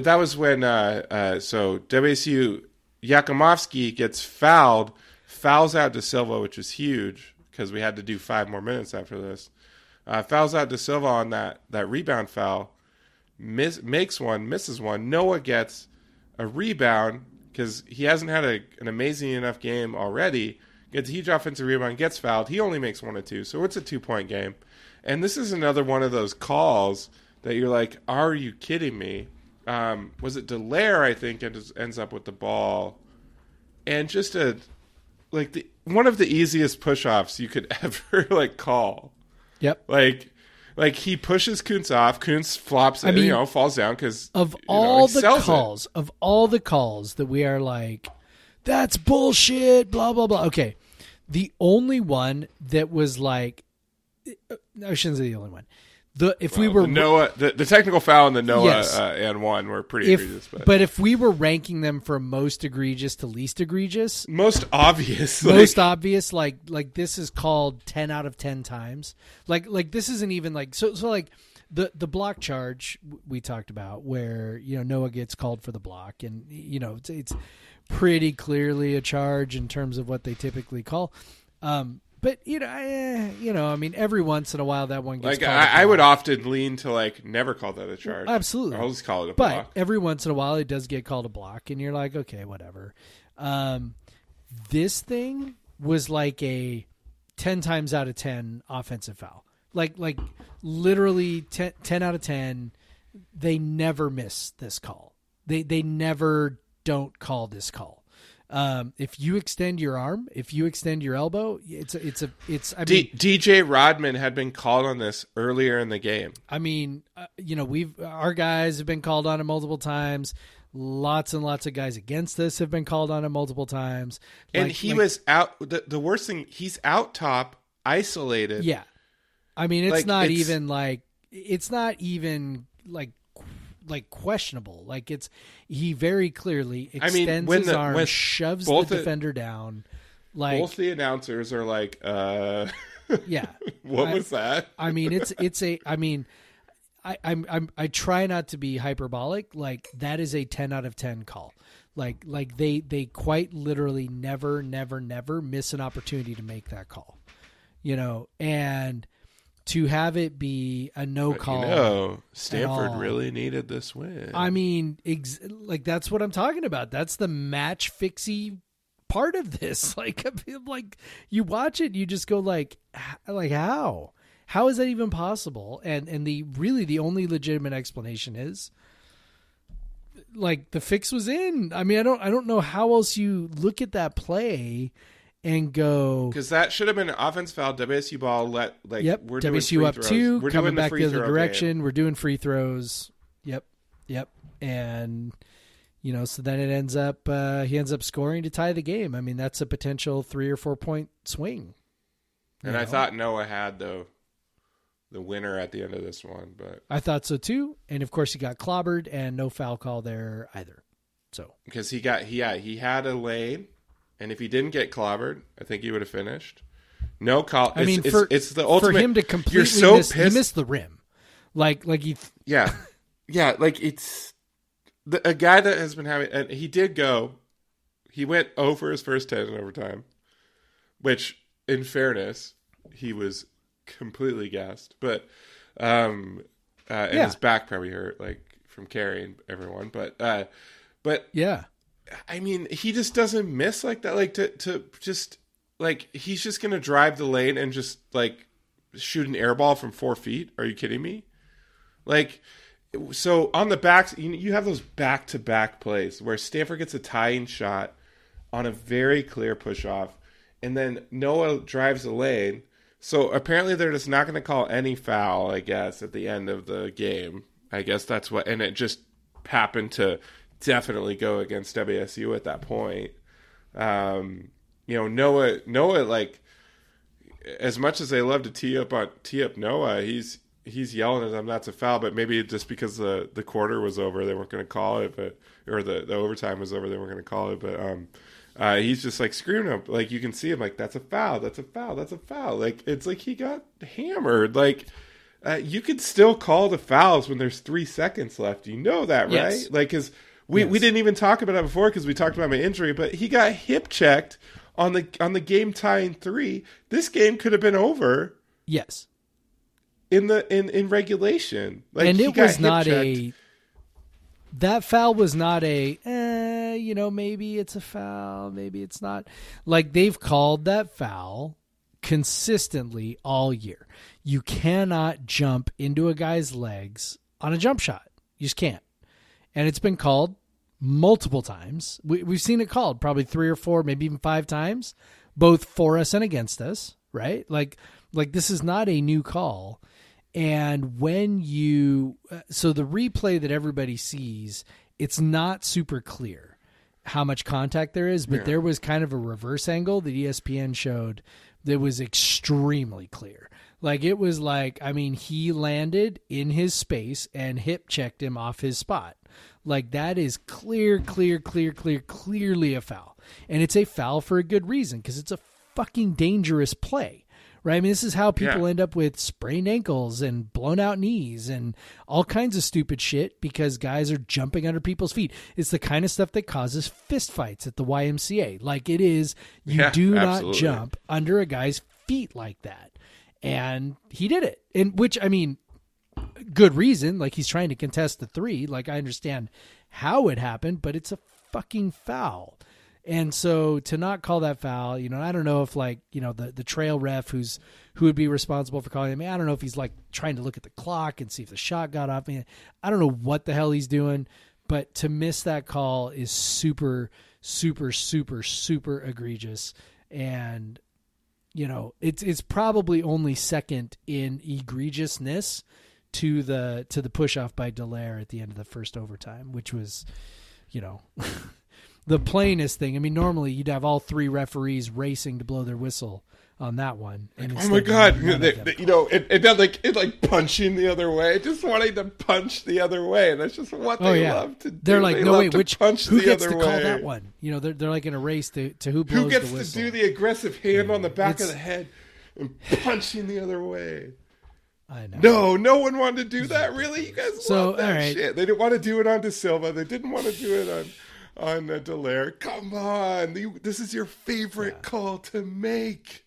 that was when so WSU, Yakimovsky gets fouls out De Silva, which is huge because we had to do 5 more minutes after this. Fouls out De Silva on that rebound foul, makes one, misses one. Noah gets a rebound because he hasn't had an amazing enough game already. Gets a huge offensive rebound, gets fouled. He only makes 1 or 2, so it's a 2-point game. And this is another one of those calls that you're like, are you kidding me? Was it Dallaire, I think, ends up with the ball, and just one of the easiest push-offs you could ever call. Yep. Like, he pushes Kuntz off. Kuntz flops, falls down because of all the calls. Of all the calls that we are like, that's bullshit, blah, blah, blah. Okay. The only one that was like, I shouldn't say the only one. The technical foul and the Noah and one were pretty egregious. But if we were ranking them from most egregious to least egregious, most obvious, this is called 10 out of 10 times. Like this isn't even like, so like the block charge we talked about where, you know, Noah gets called for the block and, you know, it's pretty clearly a charge in terms of what they typically call, but, every once in a while that one gets called. Like, I would often lean to, never call that a charge. Absolutely. I'll just call it a block. But every once in a while it does get called a block, and you're like, okay, whatever. This thing was like a 10 times out of 10 offensive foul. Like literally 10 out of 10, they never miss this call. They never don't call this call. If you extend your arm, if you extend your elbow, DJ Rodman had been called on this earlier in the game. Our guys have been called on it multiple times. Lots and lots of guys against this have been called on him multiple times. Like, and he was out. The worst thing, he's out top, isolated. Yeah. I mean, it's like, not it's, even like, it's not even like questionable. Like it's, he very clearly extends his arm, shoves the defender down. Like both the announcers are like, yeah, what was that? I mean, I try not to be hyperbolic. Like that is a 10 out of 10 call. Like they quite literally never miss an opportunity to make that call, you know, and to have it be a no call. You know, Stanford really needed this win. I mean, like that's what I'm talking about. That's the match fixie part of this. Like you watch it, you just go like how? How is that even possible? And the only legitimate explanation is like the fix was in. I mean, I don't know how else you look at that play and go, because that should have been an offense foul. WSU ball. We're doing WSU up 2. We're coming back the other direction. Game. We're doing free throws. Yep. And you know, so then it ends up he ends up scoring to tie the game. I mean, that's a potential 3 or 4 point swing. And I thought Noah had the winner at the end of this one, but I thought so too. And of course he got clobbered and no foul call there either. So, because he had a lane, and if he didn't get clobbered, I think he would have finished. No call. I mean, it's the ultimate for him to completely miss the rim. Like it's a guy that has been having, and he went 0 for his first 10 in overtime, which in fairness, he was completely gassed, but his back probably hurt like from carrying everyone, but yeah, I mean, he just doesn't miss like that, like to just like he's just gonna drive the lane and just like shoot an air ball from 4 feet. Are you kidding me? Like, so on the backs, you have those back-to-back plays where Stanford gets a tying shot on a very clear push off, and then Noah drives the lane. So apparently they're just not going to call any foul, I guess, at the end of the game. I guess that's what, and it just happened to definitely go against WSU at that point. You know, Noah, like, as much as they love to tee up Noah, he's yelling at them that's a foul, but maybe just because the quarter was over, they weren't going to call it, or the overtime was over, they weren't going to call it, but he's just like screwing up. Like you can see him like, that's a foul. That's a foul. That's a foul. Like it's like he got hammered. Like you could still call the fouls when there's 3 seconds left. You know that, right? Yes. Like, cause we didn't even talk about it before, cause we talked about my injury, but he got hip checked on the game tying 3. This game could have been over. Yes. In regulation. Like, and it was not a, that foul was not a, you know, maybe it's a foul, maybe it's not. Like, they've called that foul consistently all year. You cannot jump into a guy's legs on a jump shot. You just can't. And it's been called multiple times. We've seen it called probably 3 or 4, maybe even 5 times, both for us and against us, right? Like this is not a new call. And when you, so the replay that everybody sees, it's not super clear how much contact there is, but there was kind of a reverse angle that ESPN showed that was extremely clear. Like it was like, I mean, he landed in his space and hip checked him off his spot. Like that is clearly a foul. And it's a foul for a good reason, because it's a fucking dangerous play. Right. I mean, this is how people end up with sprained ankles and blown out knees and all kinds of stupid shit, because guys are jumping under people's feet. It's the kind of stuff that causes fist fights at the YMCA. Like it is, you do not jump under a guy's feet like that. And he did it. And which, I mean, good reason. Like he's trying to contest the 3. Like I understand how it happened, but it's a fucking foul. And so to not call that foul, you know, I don't know if like, you know, the trail ref who would be responsible for calling him. I don't know if he's like trying to look at the clock and see if the shot got off. I don't know what the hell he's doing, but to miss that call is super, super, super, super egregious. And, you know, it's probably only second in egregiousness to the push off by Dallaire at the end of the first overtime, which was, you know, the plainest thing. I mean, normally you'd have all three referees racing to blow their whistle on that one. And oh my God. You know, it's like punching the other way, just wanting to punch the other way. That's just what love to do. They're like, no, wait, which punch who the gets other to call way. That one? You know, they're like in a race to who blows the whistle. Who gets to do the aggressive hand on the back of the head and punching the other way? I know. No, no one wanted to do that. Really? You guys love that shit. They didn't want to do it on De Silva. They didn't want to do it on Dallaire. Come on. This is your favorite call to make.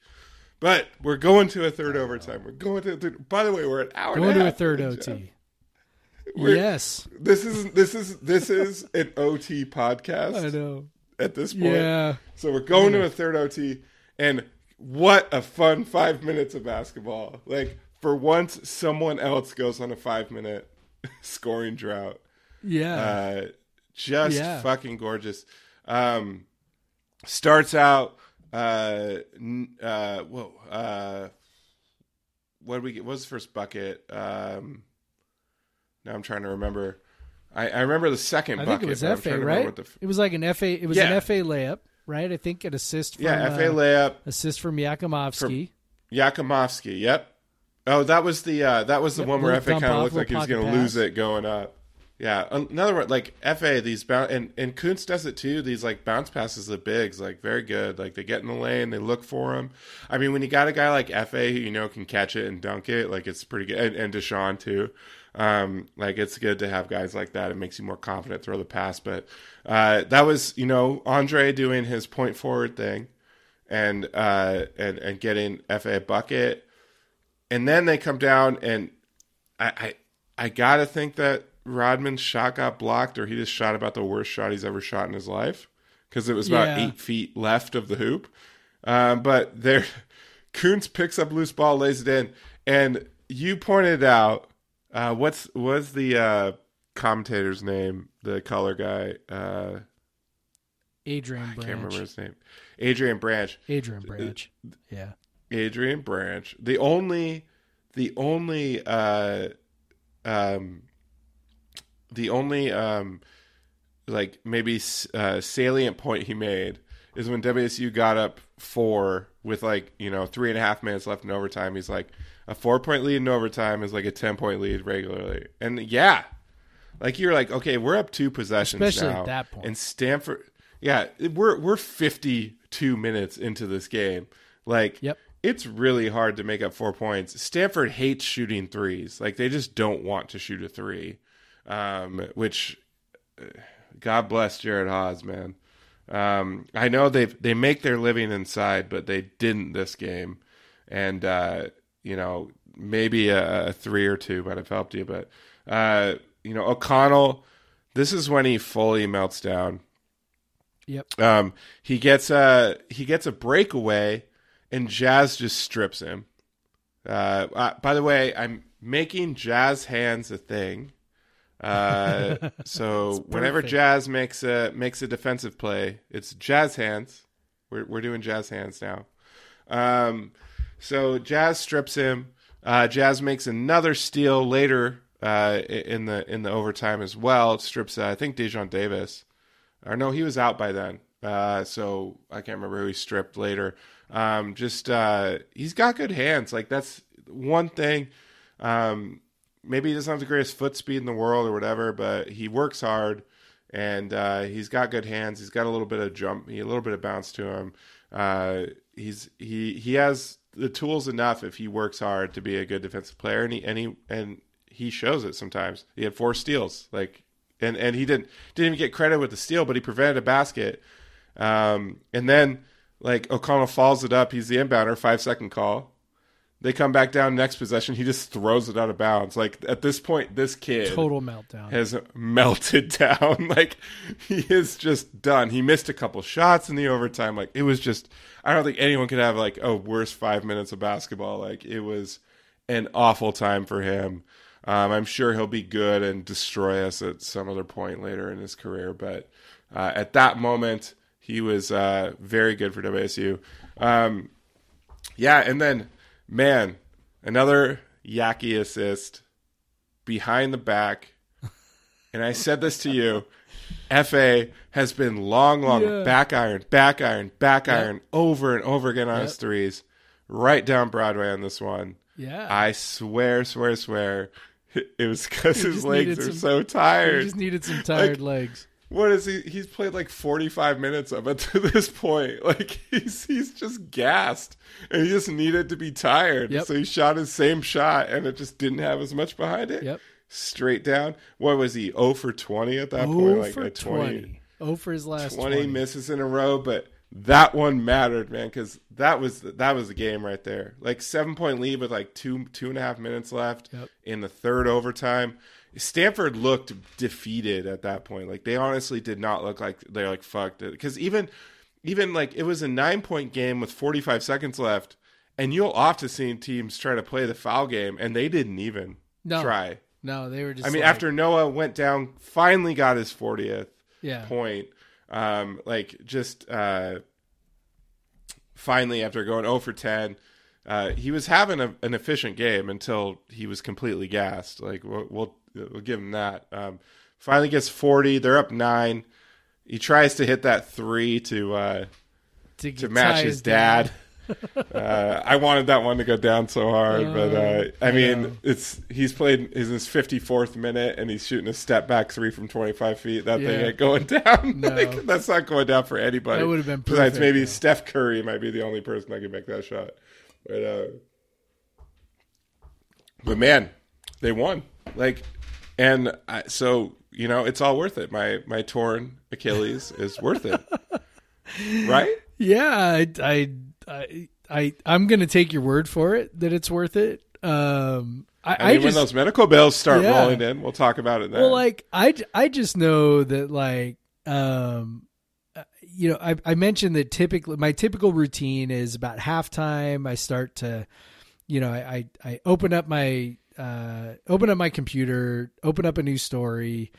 But we're going to a third overtime. We're going to by the way, we're an hour and a half. Going to a third OT. Yes. This is an OT podcast. I know. At this point. Yeah. So we're going to a third OT, and what a fun 5 minutes of basketball. Like, for once, someone else goes on a 5 minute scoring drought. Yeah. Fucking gorgeous. Starts out, what did we get? What was the first bucket? Now I'm trying to remember. I remember the second bucket. I think it was FA, right? It was like an FA. It was an FA layup, right? I think an assist. FA layup. Assist from Yakimovsky. Yep. Oh, that was the one where FA kind of looked like he was going to lose it going up. Yeah, another one like FA and Kuntz does it too. These like bounce passes the bigs like very good. Like they get in the lane, they look for him. I mean, when you got a guy like FA who you know can catch it and dunk it, like it's pretty good. And Deshaun too. Like it's good to have guys like that. It makes you more confident throw the pass. But that was Andre doing his point forward thing, and getting FA a bucket. And then they come down, and I gotta think that Rodman's shot got blocked, or he just shot about the worst shot he's ever shot in his life, because it was about 8 feet left of the hoop. But there, Kuntz picks up loose ball, lays it in, and you pointed out what's the commentator's name, the color guy, Adrian Branch. I can't remember his name. Adrian Branch. Yeah. Adrian Branch, the only salient point he made is when WSU got up 4 with 3.5 minutes left in overtime. He's like, a 4-point lead in overtime is like a 10-point lead regularly, and you're like, okay, we're up 2 possessions, especially now at that point. And Stanford, we're 52 minutes into this game, like, yep. It's really hard to make up 4 points. Stanford hates shooting threes. Like, they just don't want to shoot a three, which God bless Jared Haas, man. I know they make their living inside, but they didn't this game. And, maybe a 3 or 2 might have helped you. But, O'Connell, this is when he fully melts down. Yep. He gets a breakaway. And Jazz just strips him. By the way, I'm making Jazz hands a thing. So whenever Jazz makes a defensive play, it's Jazz hands. We're doing Jazz hands now. So Jazz strips him. Jazz makes another steal later in the overtime as well. Strips I think Dejon Davis. Or no, he was out by then. So I can't remember who he stripped later. He's got good hands. Like, that's one thing. Maybe he doesn't have the greatest foot speed in the world or whatever, but he works hard, and he's got good hands. He's got a little bit of jump, a little bit of bounce to him. He has the tools enough if he works hard to be a good defensive player, and he shows it sometimes. He had 4 steals, like, and he didn't even get credit with the steal, but he prevented a basket. And then, like, O'Connell fouls it up. He's the inbounder. 5-second call. They come back down next possession. He just throws it out of bounds. Like, at this point, this kid total meltdown has melted down. Like, he is just done. He missed a couple shots in the overtime. Like, it was just, I don't think anyone could have like a worse 5 minutes of basketball. Like, it was an awful time for him. I'm sure he'll be good and destroy us at some other point later in his career. But at that moment, he was very good for WSU. And then, man, another Yaki assist behind the back. And I said this to you. FA has been long, yeah. back iron over and over again on his threes. Right down Broadway on this one. Yeah. I swear. It was because his legs are so tired. He just needed some tired legs. What is he? He's played like 45 minutes of it to this point. Like he's just gassed, and he just needed to be tired. Yep. So he shot his same shot, and it just didn't have as much behind it. Yep. Straight down. What was he? 0 for 20 at that point? Like a 20. 0 for his last 20 misses in a row, but that one mattered, man, because that was the game right there. Like 7-point lead with like two and a half minutes left in the third overtime. Stanford looked defeated at that point. Like they honestly did not look like they're like fucked it, because even like it was a 9-point game with 45 seconds left, and you'll often see teams try to play the foul game, and they didn't even try. No, they were just. I mean, after Noah went down, finally got his 40th point. Finally after going 0 for 10. He was having an efficient game until he was completely gassed. Like we'll give him that. Finally gets 40. They're up 9. He tries to hit that 3 to match his dad. I wanted that one to go down so hard, but he's played in his 54th minute, and he's shooting a step back 3 from 25 feet. That thing ain't going down. No. Like, that's not going down for anybody. That would have been perfect. Besides, maybe Steph Curry might be the only person that could make that shot. But man, they won. Like, and so you know, it's all worth it. My torn Achilles is worth it, right? Yeah, I'm gonna take your word for it that it's worth it. When those medical bills start rolling in, we'll talk about it then. Well, like I just know that like. You know, I mentioned that typically my typical routine is about halftime. I start to, you know, I open up my computer, open up a new story.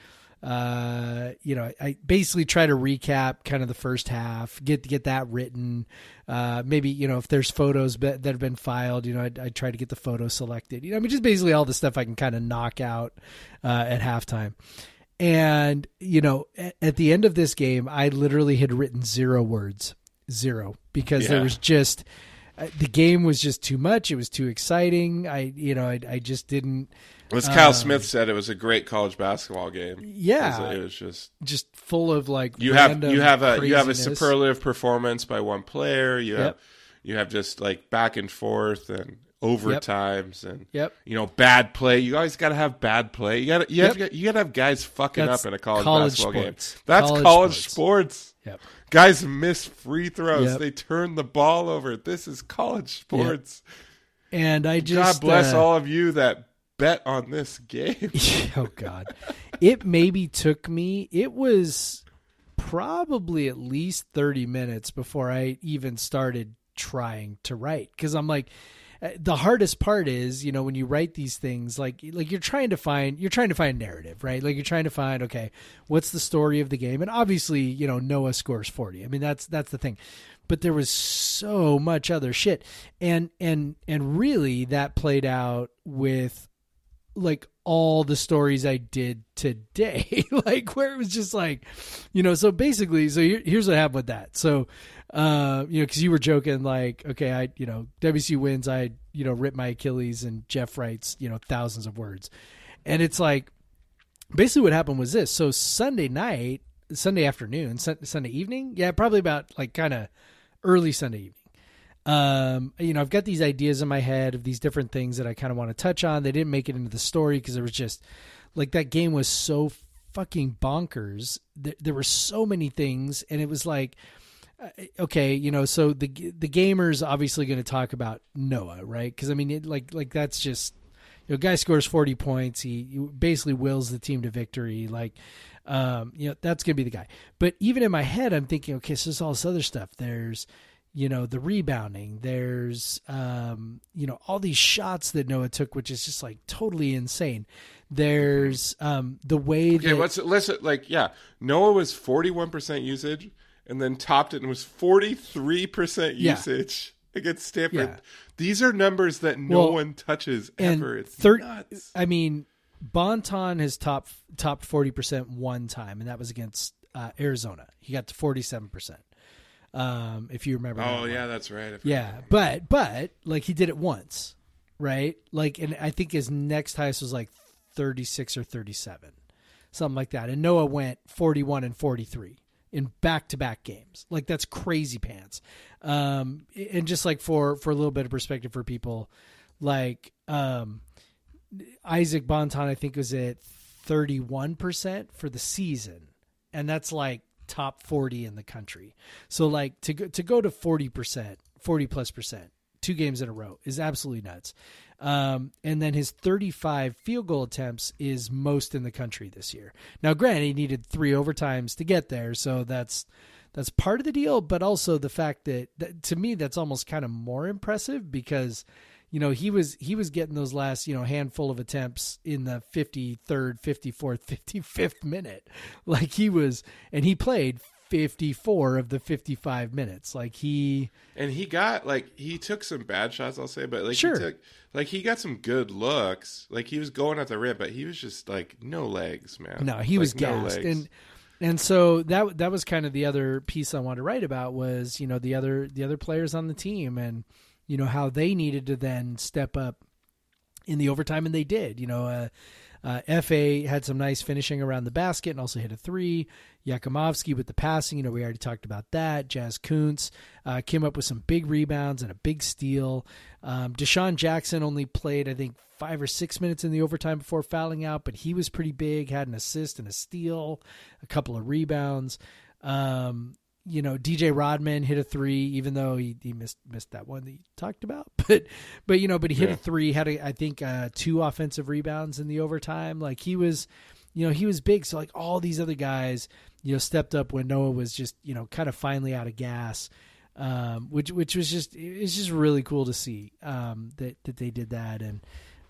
You know, I basically try to recap kind of the first half, get that written. Maybe, you know, if there's photos that have been filed, you know, I try to get the photo selected. You know, I mean, just basically all the stuff I can kind of knock out at halftime. And, you know, at the end of this game, I literally had written 0 words, because there was just, the game was just too much. It was too exciting. I just didn't. As Kyle Smith said, it was a great college basketball game. Yeah. It was just full of like, you have a superlative performance by one player. You have just like back and forth and overtimes and you know, bad play. You always got to have bad play. You got to have guys fucking up in a college basketball game. That's college sports. Yep. Guys miss free throws. They turn the ball over. This is college sports. And I just God bless all of you that bet on this game. Oh God, it maybe took me. It was probably at least 30 minutes before I even started trying to write, because I'm like. The hardest part is, you know, when you write these things, like you're trying to find narrative, right? Like you're trying to find, okay, what's the story of the game? And obviously, you know, Noah scores 40. I mean, that's the thing, but there was so much other shit. And really that played out with like all the stories I did today, like where it was just like, you know, so basically, so here's what happened with that. So, you know, cause you were joking like, okay, you know, WC wins. I, you know, rip my Achilles, and Jeff writes, you know, thousands of words. And it's like, basically what happened was this. So Sunday evening. Yeah. Probably about like kind of early Sunday evening. You know, I've got these ideas in my head of these different things that I kind of want to touch on. They didn't make it into the story, cause there was just like, that game was so fucking bonkers. There were so many things, and it was like, okay, you know, so the gamer's obviously going to talk about Noah, right? Because I mean, like that's just, you know, guy scores 40 points. He basically wills the team to victory. Like, you know, that's going to be the guy. But even in my head, I'm thinking, okay, so there's all this other stuff. There's, you know, the rebounding. There's, you know, all these shots that Noah took, which is just like totally insane. There's the way that. Noah was 41% usage. And then topped it and was 43% usage against Stanford. Yeah. These are numbers that no one touches ever. It's nuts. I mean, Bonton has topped 40% one time, and that was against Arizona. He got to 47%. If you remember. Oh, yeah, that's right. Yeah, but like he did it once, right? Like, and I think his next highest was like 36 or 37, something like that. And Noah went 41 and 43 in back-to-back games. Like, that's crazy pants. And just like for a little bit of perspective for people, like Isaac Bonton, I think, was at 31% for the season. And that's like top 40 in the country. So like to go to 40%, 40+%, 2 games in a row is absolutely nuts. And then his 35 field goal attempts is most in the country this year. Now, granted, he needed 3 overtimes to get there. So that's part of the deal. But also the fact that to me, that's almost kind of more impressive because, you know, he was getting those last, you know, handful of attempts in the 53rd, 54th, 55th minute. Like he played 54 of the 55 minutes. Like he took some bad shots, I'll say, but like, sure. He got some good looks. Like he was going at the rim, but he was just like, no legs, man. No, he was gassed. No, and so that was kind of the other piece I wanted to write about was, you know, the other players on the team and, you know, how they needed to then step up in the overtime, and they did. You know, FA had some nice finishing around the basket and also hit a 3. Yakimovsky with the passing, you know, we already talked about that. Jazz Kuntz came up with some big rebounds and a big steal. Deshaun Jackson only played, I think, 5 or 6 minutes in the overtime before fouling out, but he was pretty big, had an assist and a steal, a couple of rebounds. You know, DJ Rodman hit a 3, even though he missed that one that you talked about. But you know, but he hit a 3, had I think 2 offensive rebounds in the overtime. Like he was big. So like all these other guys, you know, stepped up when Noah was just, you know, kind of finally out of gas, which was just, it's just really cool to see that they did that.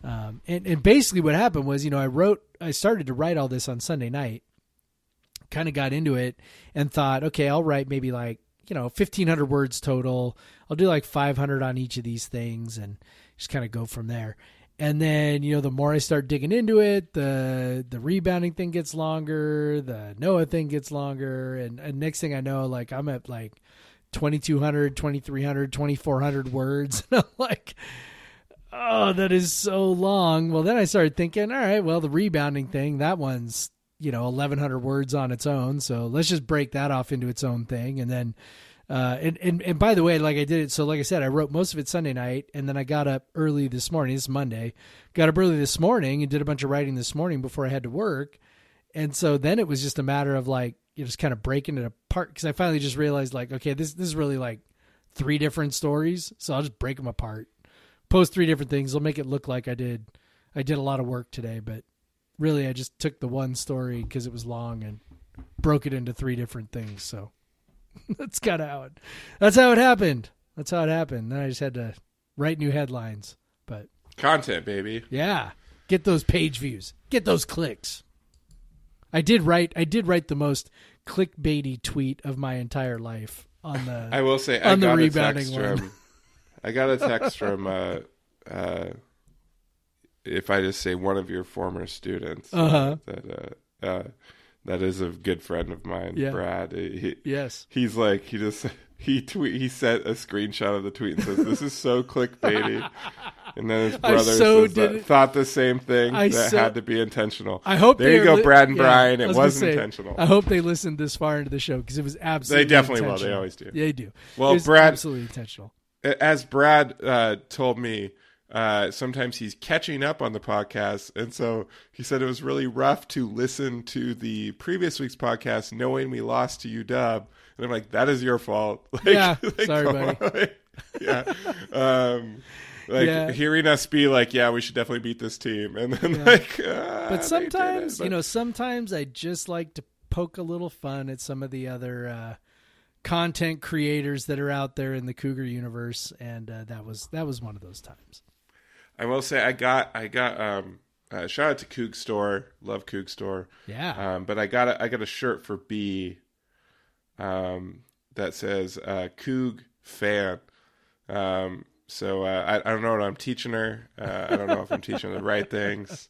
And basically what happened was, you know, I started to write all this on Sunday night. Kind of got into it and thought, okay, I'll write maybe like, you know, 1,500 words total. I'll do like 500 on each of these things and just kind of go from there. And then, you know, the more I start digging into it, the rebounding thing gets longer, the Noah thing gets longer. And next thing I know, like I'm at like 2,200, 2,300, 2,400 words. And I'm like, oh, that is so long. Well, then I started thinking, all right, well, the rebounding thing, that one's, you know, 1,100 words on its own. So let's just break that off into its own thing. And then, and by the way, like I did it. So like I said, I wrote most of it Sunday night and then I got up early this morning. It's Monday, got up early this morning and did a bunch of writing this morning before I had to work. And so then it was just a matter of like, you know, just kind of breaking it apart. Cause I finally just realized like, okay, this is really like 3 different stories. So I'll just break them apart, post 3 different things. I'll make it look like I did a lot of work today, but really, I just took the one story because it was long and broke it into 3 different things. So that's kind of how it happened. That's how it happened. Then I just had to write new headlines. But content, baby. Yeah. Get those page views. Get those clicks. I did write the most clickbaity tweet of my entire life on the I will say, on I the rebounding one. I got a text from if I just say one of your former students, uh-huh. that is a good friend of mine, yeah. Brad. He's like, he sent a screenshot of the tweet and says, "This is so clickbaity." And then his brother thought the same thing. Had to be intentional. I hope there you go, Brad and Brian. It was intentional. I hope they listened this far into the show because it was absolutely. They definitely will. They always do. They do. Well, Brad, absolutely intentional. As Brad told me. Sometimes he's catching up on the podcast. And so he said it was really rough to listen to the previous week's podcast, knowing we lost to UW. And I'm like, that is your fault. Like, yeah. Like, sorry, buddy. Like, yeah. Hearing us be like, yeah, we should definitely beat this team. And then but sometimes, you know, sometimes I just like to poke a little fun at some of the other, content creators that are out there in the Cougar universe. And, that was one of those times. I will say I got shout out to Coug Store, love Coug Store. Yeah. But I got a shirt for B, that says Coug fan. So I don't know what I'm teaching her. I don't know if I'm teaching her the right things.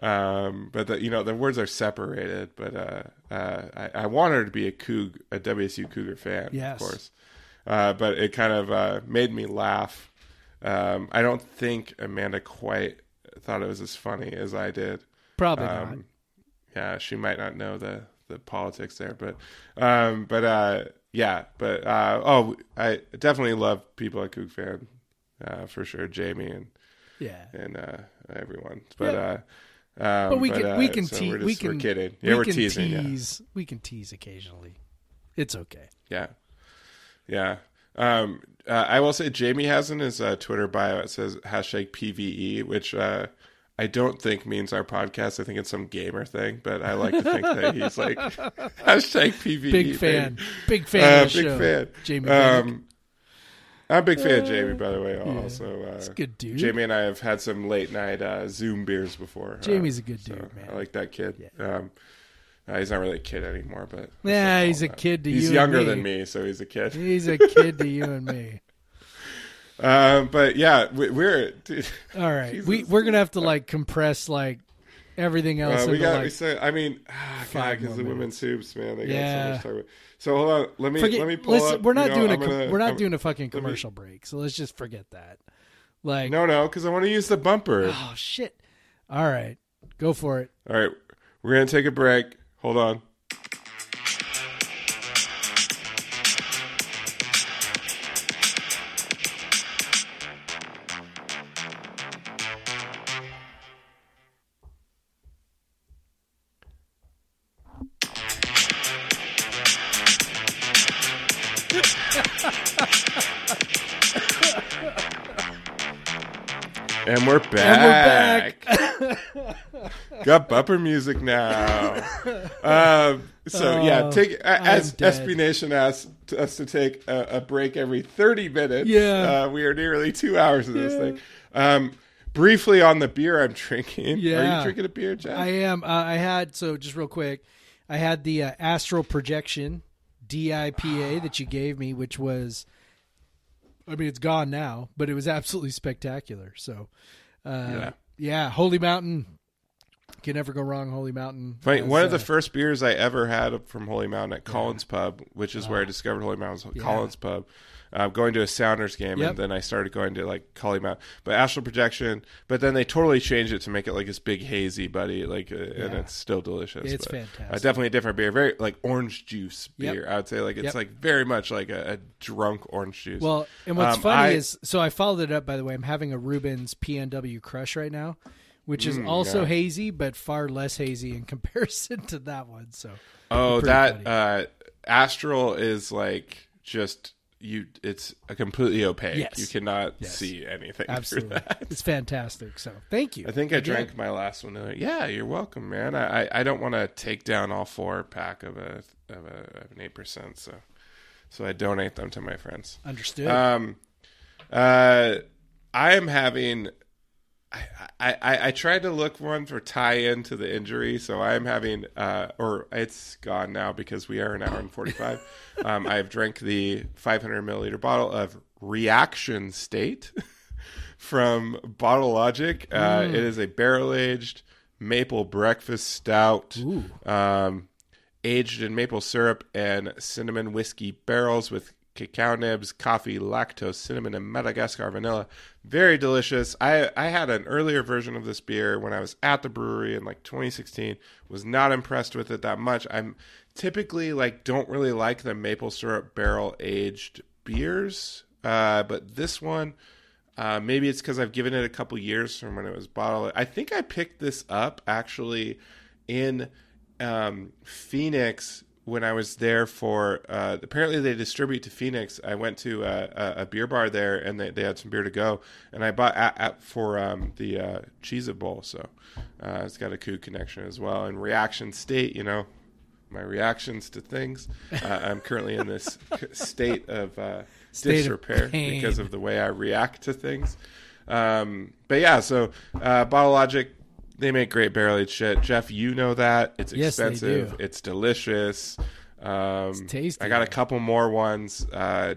But the words are separated. But I want her to be a WSU Cougar fan, yes, of course. But it kind of made me laugh. I don't think Amanda quite thought it was as funny as I did. Probably not. Yeah, she might not know the politics there, but I definitely love people at Coug Fan, for sure, Jamie and everyone. But yeah. We're kidding. Yeah, we're teasing. Tease, yeah. We can tease occasionally. It's okay. Yeah, yeah. I will say Jamie has in his Twitter bio, it says #PVE, which I don't think means our podcast. I think it's some gamer thing, but I like to think that he's like #PVE. Big fan of the show. Big fan. Jamie. I'm a big fan of Jamie, by the way. Yeah. Also, he's a good dude. Jamie and I have had some late night Zoom beers before. Jamie's a good dude, man. I like that kid. Yeah. He's not really a kid anymore, but yeah, he's a kid to you. He's younger than me, so he's a kid. He's a kid to you and me. But yeah, we're dude, all right. Jesus. We're gonna have to compress everything else. Because the women's hoops, man, they got so much to talk about. So hold on, let me pull up. We're not doing a fucking commercial break, so let's just forget that. No, because I want to use the bumper. Oh shit! All right, go for it. All right, we're gonna take a break. Hold on. And we're back. Got bumper music now. As SB Nation asked us to take a break every 30 minutes. Yeah. We are nearly 2 hours of this thing. Briefly on the beer I'm drinking. Yeah. Are you drinking a beer, Jack? I am. Just real quick, I had the Astral Projection DIPA that you gave me, which was, it's gone now, but it was absolutely spectacular. So, yeah, Holy Mountain. Can never go wrong, Holy Mountain. Right, one of the first beers I ever had from Holy Mountain at Collins Pub, which is where I discovered Holy Mountain, Collins Pub. Going to a Sounders game, and then I started going to Holy Mountain. But Astral Projection, but then they totally changed it to make it this big hazy buddy, and it's still delicious. It's fantastic. Definitely a different beer, very orange juice beer. I would say it's very much a drunk orange juice. Well, and what's funny is, so I followed it up. By the way, I'm having a Rubens PNW Crush right now, which is also hazy, but far less hazy in comparison to that one. So Astral is just. It's a completely opaque. Yes. You cannot see anything. Absolutely, that. It's fantastic. So thank you. I think I drank my last one. Yeah, you're welcome, man. I don't want to take down all 4-pack of an 8%. So I donate them to my friends. Understood. I am having. I tried to look one for tie-in to the injury, so I'm having, or it's gone now because we are an hour and 45. I've drank the 500 milliliter bottle of Reaction State from Bottle Logic. It is a barrel-aged maple breakfast stout, aged in maple syrup and cinnamon whiskey barrels with cacao nibs, coffee, lactose, cinnamon, and Madagascar vanilla. Very delicious. I had an earlier version of this beer when I was at the brewery in 2016. Was not impressed with it that much. I'm typically don't really like the maple syrup barrel aged beers, but this one, maybe it's because I've given it a couple years from when it was bottled. I think I picked this up actually in Phoenix. When I was there for, apparently they distribute to Phoenix. I went to a beer bar there, and they had some beer to go, and I bought the Cheez-It Bowl. So it's got a Coug connection as well. And Reaction State, my reactions to things. I'm currently in this state of disrepair because of the way I react to things. So Bottle Logic. They make great barrel-aged shit. Jeff, you know that. It's expensive. Yes, they do. It's delicious. It's tasty. I got a couple more ones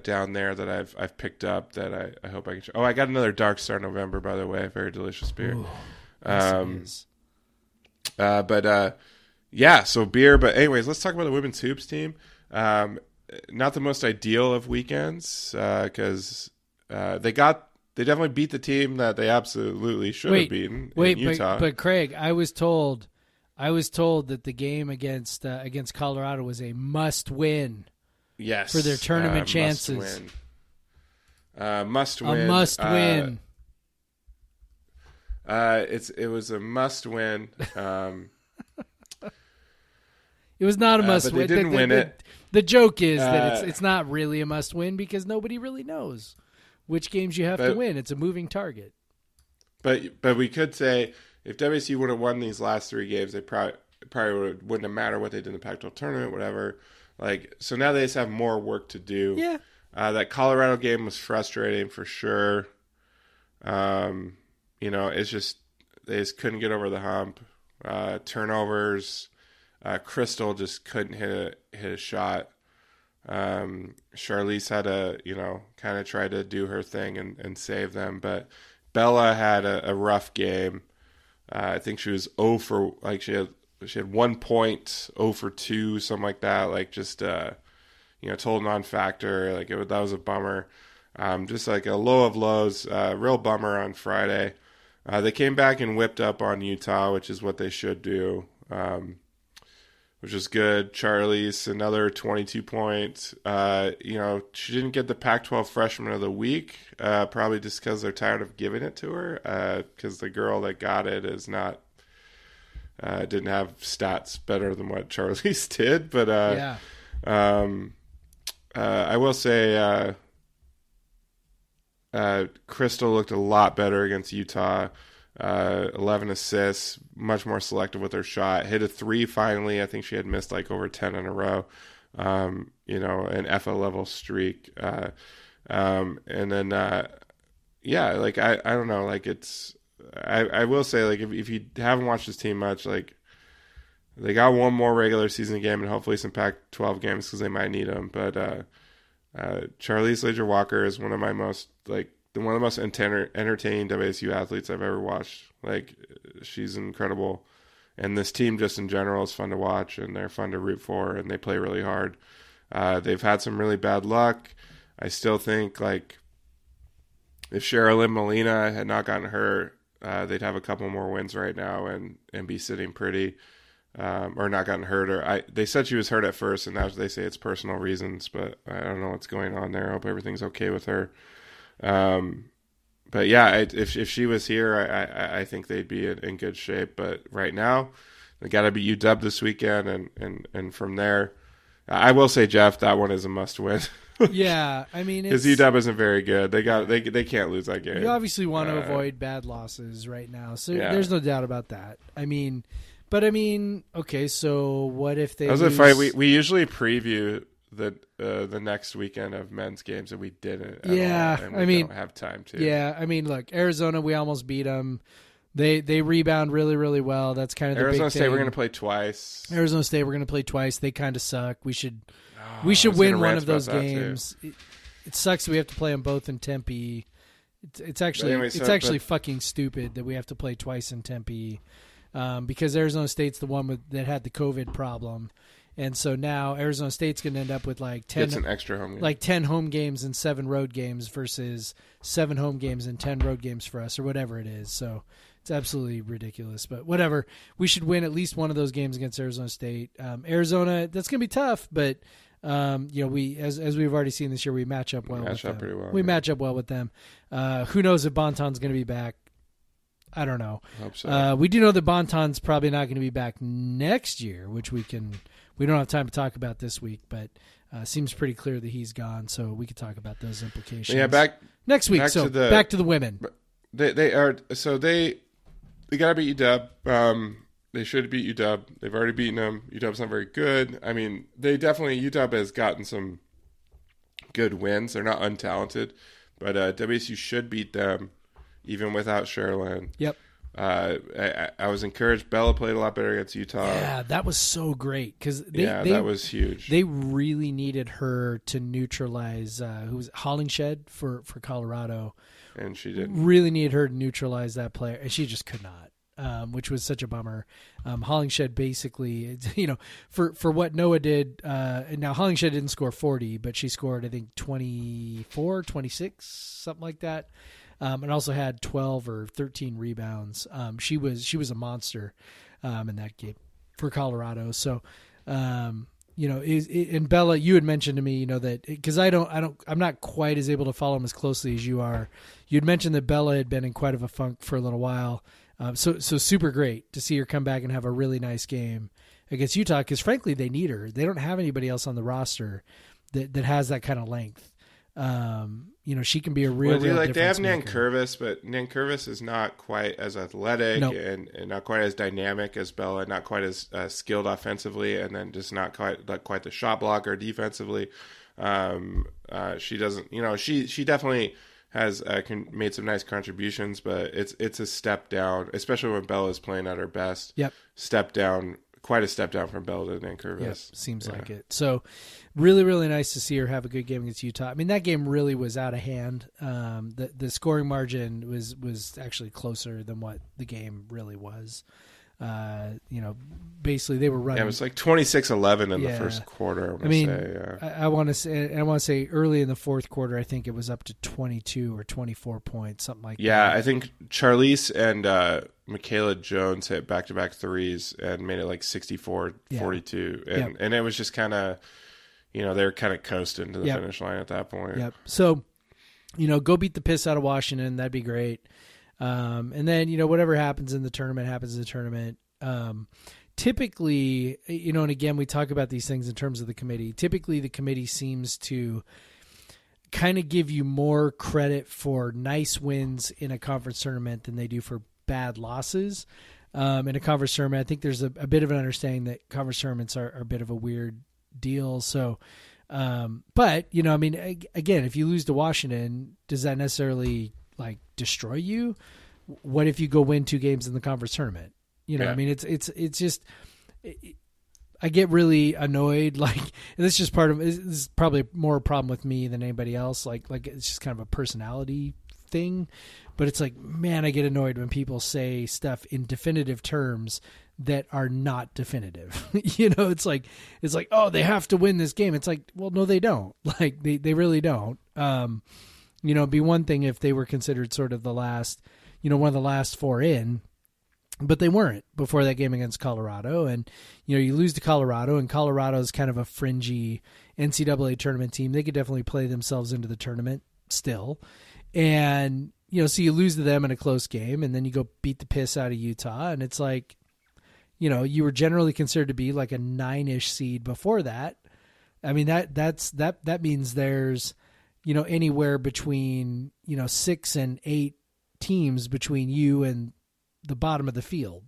down there that I've picked up that I hope I can show. Oh, I got another Dark Star November, by the way. Very delicious beer. Ooh, yes, it is. Yeah, so beer. But anyways, let's talk about the women's hoops team. Not the most ideal of weekends because they definitely beat the team that they absolutely should have beaten. Utah. But Craig, I was told that the game against Colorado was a must-win. Yes, for their tournament chances. Must win. It was a must win. It was not a must win. They didn't win it. The joke is that it's not really a must win because nobody really knows which games you have to win. It's a moving target. But we could say if WSU would have won these last three games, they probably wouldn't have mattered what they did in the Pac-12 tournament, whatever. So now they just have more work to do. Yeah. That Colorado game was frustrating for sure. It's just they just couldn't get over the hump. Turnovers. Crystal just couldn't hit a shot. Charlize had kind of tried to do her thing and save them, but Bella had a rough game. I think she was 0 for she had 1 point, 0 for 2, something like that. Total non-factor. That was a bummer. A low of lows. Real bummer on Friday. They came back and whipped up on Utah, which is what they should do, which is good. Charlize, another 22 points. She didn't get the Pac-12 Freshman of the Week, probably just because they're tired of giving it to her, because the girl that got it is not... didn't have stats better than what Charlize did, but I will say Crystal looked a lot better against Utah. 11 assists, much more selective with her shot. Hit a three finally. I think she had missed over 10 in a row. An FA level streak. I don't know. I will say, if you haven't watched this team much, they got one more regular season game and hopefully some Pac-12 games because they might need them. But Charlize Ledger-Walker is one of my most entertaining WSU athletes I've ever watched. She's incredible, and this team just in general is fun to watch, and they're fun to root for, and they play really hard. They've had some really bad luck. I still think if Sherilyn Molina had not gotten her, they'd have a couple more wins right now and be sitting pretty, or not gotten hurt. They said she was hurt at first, and now they say it's personal reasons, but I don't know what's going on there. I hope everything's okay with her. If she was here, I think they'd be in good shape. But right now, they got to beat UW this weekend, and from there, I will say, Jeff, that one is a must-win. Yeah, because UW isn't very good. They can't lose that game. You obviously want to avoid bad losses right now, so there's no doubt about that. Okay. So what if they? That was a fight. We usually preview the next weekend of men's games, and we didn't. We don't have time to. Yeah, look, Arizona, we almost beat them. They rebound really, really well. That's kind of the Arizona big State. Thing. We're going to play twice. Arizona State, we're going to play twice. They kind of suck. We should win one of those games. It sucks that we have to play them both in Tempe. It's actually fucking stupid that we have to play twice in Tempe, because Arizona State's the one that had the COVID problem, and so now Arizona State's going to end up with 10 home games and 7 road games versus 7 home games and 10 road games for us, or whatever it is. So. It's absolutely ridiculous, but whatever. We should win at least one of those games against Arizona State. Arizona, that's going to be tough, but we as we've already seen this year, we match up well. Match up well with them. Who knows if Bonton's going to be back? I don't know. Hope so. We do know that Bonton's probably not going to be back next year, which we don't have time to talk about this week, but seems pretty clear that he's gone, so we could talk about those implications. But back next week. Back to the women. They got to beat UW. They should beat UW. They've already beaten them. UW's not very good. UW has gotten some good wins. They're not untalented, but WSU should beat them even without Sherilyn. Yep. I was encouraged. Bella played a lot better against Utah. Yeah, that was so great. That was huge. They really needed her to neutralize Hollingshed for Colorado. And she didn't. Really needed her to neutralize that player, and she just could not. which was such a bummer. Hollingshead basically, you know, for what Noah did, now Hollingshead didn't score 40, but she scored, I think, 24, 26, something like that. And also had 12 or 13 rebounds. She was a monster in that game for Colorado. So, you know, and Bella, you had mentioned to me, you know, that because I'm not quite as able to follow him as closely as you are. You'd mentioned that Bella had been in quite of a funk for a little while. So super great to see her come back and have a really nice game against Utah, because frankly, they need her. They don't have anybody else on the roster that has that kind of length. You know, she can be a real like they have Nankervis, but Nankervis is not quite as athletic and not quite as dynamic as Bella, not quite as skilled offensively, and then just not quite the shot blocker defensively. She doesn't, you know, she definitely has made some nice contributions, but it's a step down, especially when Bella is playing at her best. Yep, step down. Quite a step down from Bella and Curvis. Yes, seems like it. So really, really nice to see her have a good game against Utah. I mean, that game really was out of hand. The scoring margin was actually closer than what the game really was. You know, basically they were running. Yeah, it was like 26-11 in the first quarter. I want to say early in the fourth quarter, I think it was up to 22 or 24 points, something like that. Yeah, I think Charlize and Michaela Jones hit back-to-back threes and made it like 64-42. Yeah. And, and it was just kind of, you know, they were kind of coasting to the finish line at that point. Yep. So, you know, go beat the piss out of Washington. That'd be great. And then, you know, whatever happens in the tournament happens in the tournament. Typically, you know, and again, we talk about these things in terms of the committee. Typically, the committee seems to kind of give you more credit for nice wins in a conference tournament than they do for bad losses in a conference tournament. I think there's a bit of an understanding that conference tournaments are a bit of a weird deal. So, but, you know, I mean, again, if you lose to Washington, does that necessarily like destroy you? What if you go win two games in the conference tournament? You know, I mean, it's just, I get really annoyed. Like, and this is just part of, this is probably more a problem with me than anybody else. Like it's just kind of a personality thing, but it's like, man, I get annoyed when people say stuff in definitive terms that are not definitive. You know, it's like, oh, they have to win this game. It's like, well, no, they don't. Like they really don't. You know, it'd be one thing if they were considered sort of the last, you know, one of the last four in, but they weren't before that game against Colorado. And, you know, you lose to Colorado, and Colorado's kind of a fringy NCAA tournament team. They could definitely play themselves into the tournament still. And, you know, so you lose to them in a close game, and then you go beat the piss out of Utah. And it's like, you know, you were generally considered to be like a 9-ish seed before that. I mean, that means there's, you know, anywhere between, you know, 6 and 8 teams between you and the bottom of the field.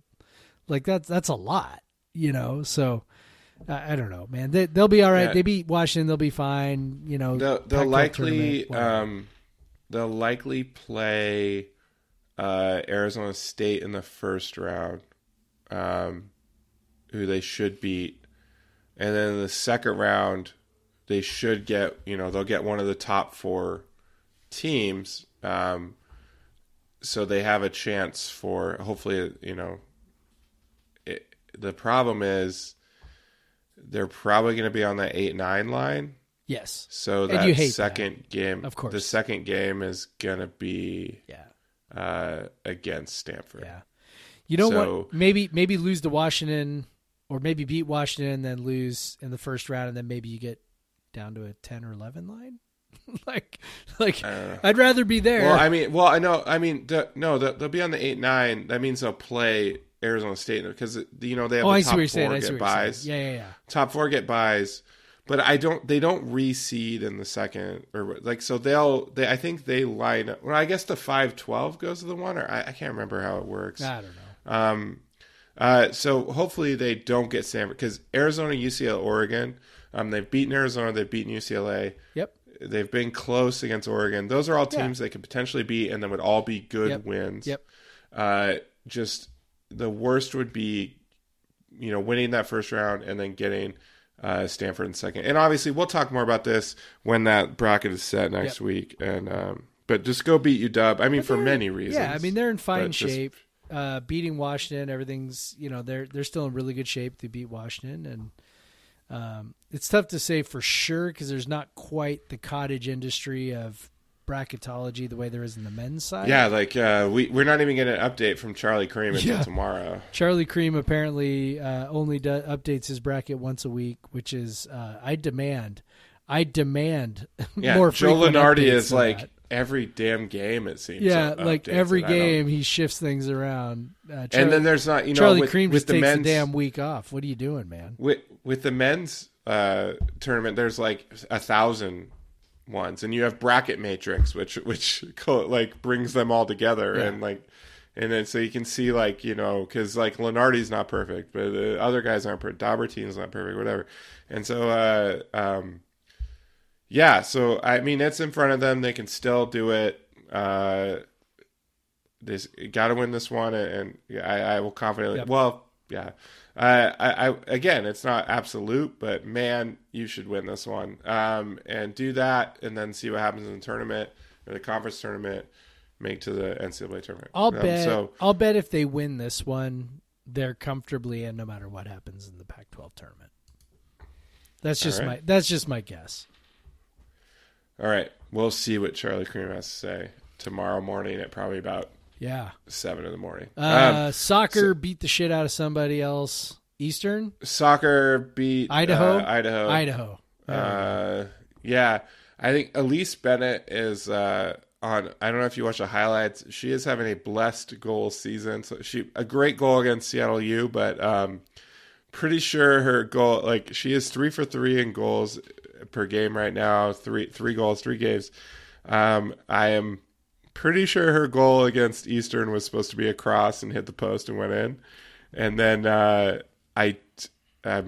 Like that's a lot, you know? So I don't know, man, they'll be all right. Yeah. They beat Washington. They'll be fine. You know, they'll likely play Arizona State in the first round, who they should beat. And then in the second round, they should get, you know, they'll get one of the top four teams. So they have a chance for, hopefully, you know, the problem is they're probably going to be on that 8-9 line. Yes. So that second game, of course, the second game is going to be against Stanford. Yeah. You know what? Maybe lose to Washington, or maybe beat Washington and then lose in the first round, and then maybe you get down to a 10 or 11 line. I'd rather be there. They'll be on the 8-9. That means they'll play Arizona State, because, you know, they have top four get buys. Yeah. Top four get buys, but they don't reseed in the second, or like, so they I think they line up. Well, I guess the 5-12 goes to the one, or I can't remember how it works. I don't know. So hopefully they don't get Stanford, because Arizona, UCLA, Oregon. They've beaten Arizona. They've beaten UCLA. Yep. They've been close against Oregon. Those are all teams they could potentially beat, and they would all be good wins. Yep. Just the worst would be, you know, winning that first round and then getting Stanford in second. And obviously, we'll talk more about this when that bracket is set next week. And but just go beat UW. I mean, for many reasons. Yeah, I mean, they're in fine shape. beating Washington, everything's, you know, they're still in really good shape. They beat Washington, and it's tough to say for sure because there's not quite the cottage industry of bracketology the way there is in the men's side. Yeah, like we're not even getting an update from Charlie Cream until tomorrow. Charlie Cream apparently only updates his bracket once a week, which is I demand more. Joe Lunardi is like that. Every damn game, it seems. Yeah, like every game he shifts things around. And then there's not, you know, Charlie Cream just takes a damn week off. What are you doing, man? With the men's tournament, there's like 1,000 ones, and you have bracket matrix, which like brings them all together, and like, and then so you can see, like, you know, because like Lenardi's not perfect, but the other guys aren't perfect. Daubertine's not perfect, whatever, and so yeah, so I mean, it's in front of them. They can still do it. They got to win this one, and I will confidently. Yep. Well, yeah, I again, it's not absolute, but man, you should win this one. And do that, and then see what happens in the tournament or the conference tournament. Make to the NCAA tournament. I'll bet if they win this one, they're comfortably in, no matter what happens in the Pac-12 tournament. That's just my guess. All right, we'll see what Charlie Cream has to say tomorrow morning at probably about 7 in the morning. Soccer beat the shit out of somebody else. Eastern? Soccer beat Idaho. Yeah, I think Elise Bennett is on. I don't know if you watch the highlights. She is having a blessed goal season. So a great goal against Seattle U, but pretty sure her goal, like, she is 3 for 3 in goals per game right now. Three goals, 3 games. I am pretty sure her goal against Eastern was supposed to be a cross and hit the post and went in. And then I'm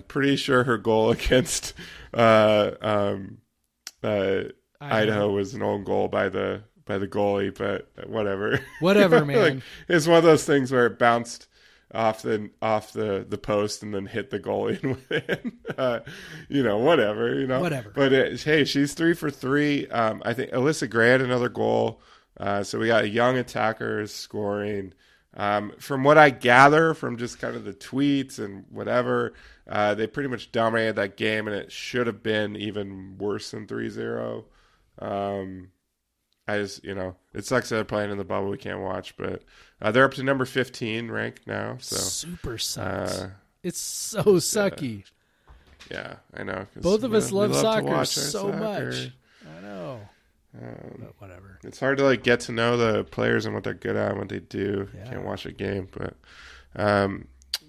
pretty sure her goal against Idaho was an own goal by the goalie, but whatever, man. Like, it's one of those things where it bounced off the post and then hit the goalie and went in. Whatever. But hey, she's 3 for 3. I think Alyssa Gray had another goal. So we got young attackers scoring. From what I gather from just kind of the tweets and whatever, they pretty much dominated that game, and it should have been even worse than 3-0. I just, you know, it sucks that they're playing in the bubble. We can't watch, but they're up to number 15 ranked now. So super sucks. It's so sucky. Yeah, I know. Both of us love soccer so much. I know. But whatever. It's hard to like get to know the players and what they're good at and what they do. Yeah. You can't watch a game, but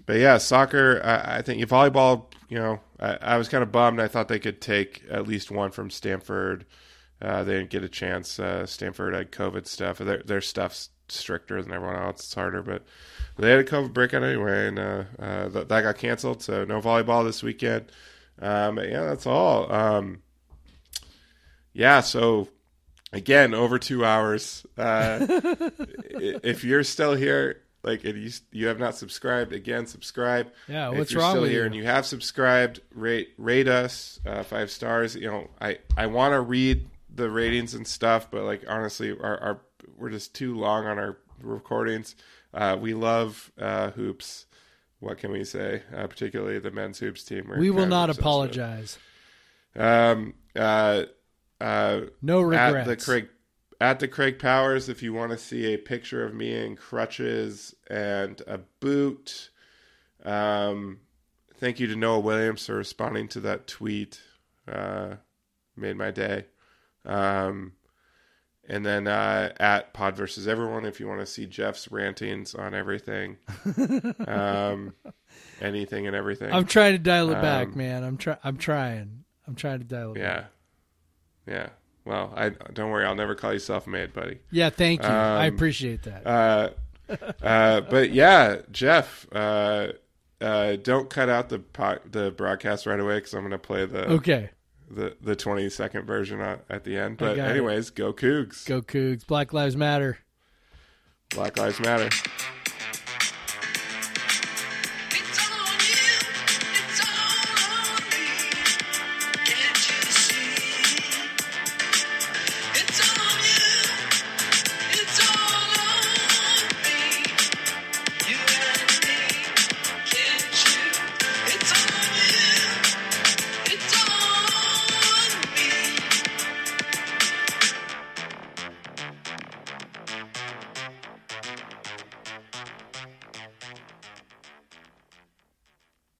yeah, soccer. I think volleyball. You know, I was kind of bummed. I thought they could take at least one from Stanford. They didn't get a chance. Stanford had COVID stuff. Their stuff's stricter than everyone else. It's harder, but they had a COVID breakout anyway, and that got canceled. So no volleyball this weekend. But yeah, that's all. Yeah, so again, over 2 hours. If you're still here, like, and you have not subscribed, again, subscribe. Yeah, what's wrong with you? If you're still here and you have subscribed, rate us 5 stars. You know, I want to read the ratings and stuff, but like honestly, we're just too long on our recordings. We love hoops. What can we say? Particularly the men's hoops team. We will not apologize. No regrets. At the Craig Powers, if you want to see a picture of me in crutches and a boot. Thank you to Noah Williams for responding to that tweet. Made my day. And then at Pod Versus Everyone, if you want to see Jeff's rantings on everything, anything and everything. I'm trying to dial it back, man. I'm trying to dial it back. Yeah. Well, don't worry. I'll never call you self-made, buddy. Yeah, thank you. I appreciate that. But yeah, Jeff, don't cut out the broadcast right away because I'm going to play the 20-second version at the end. But anyways, go Cougs. Go Cougs. Black Lives Matter. Black Lives Matter.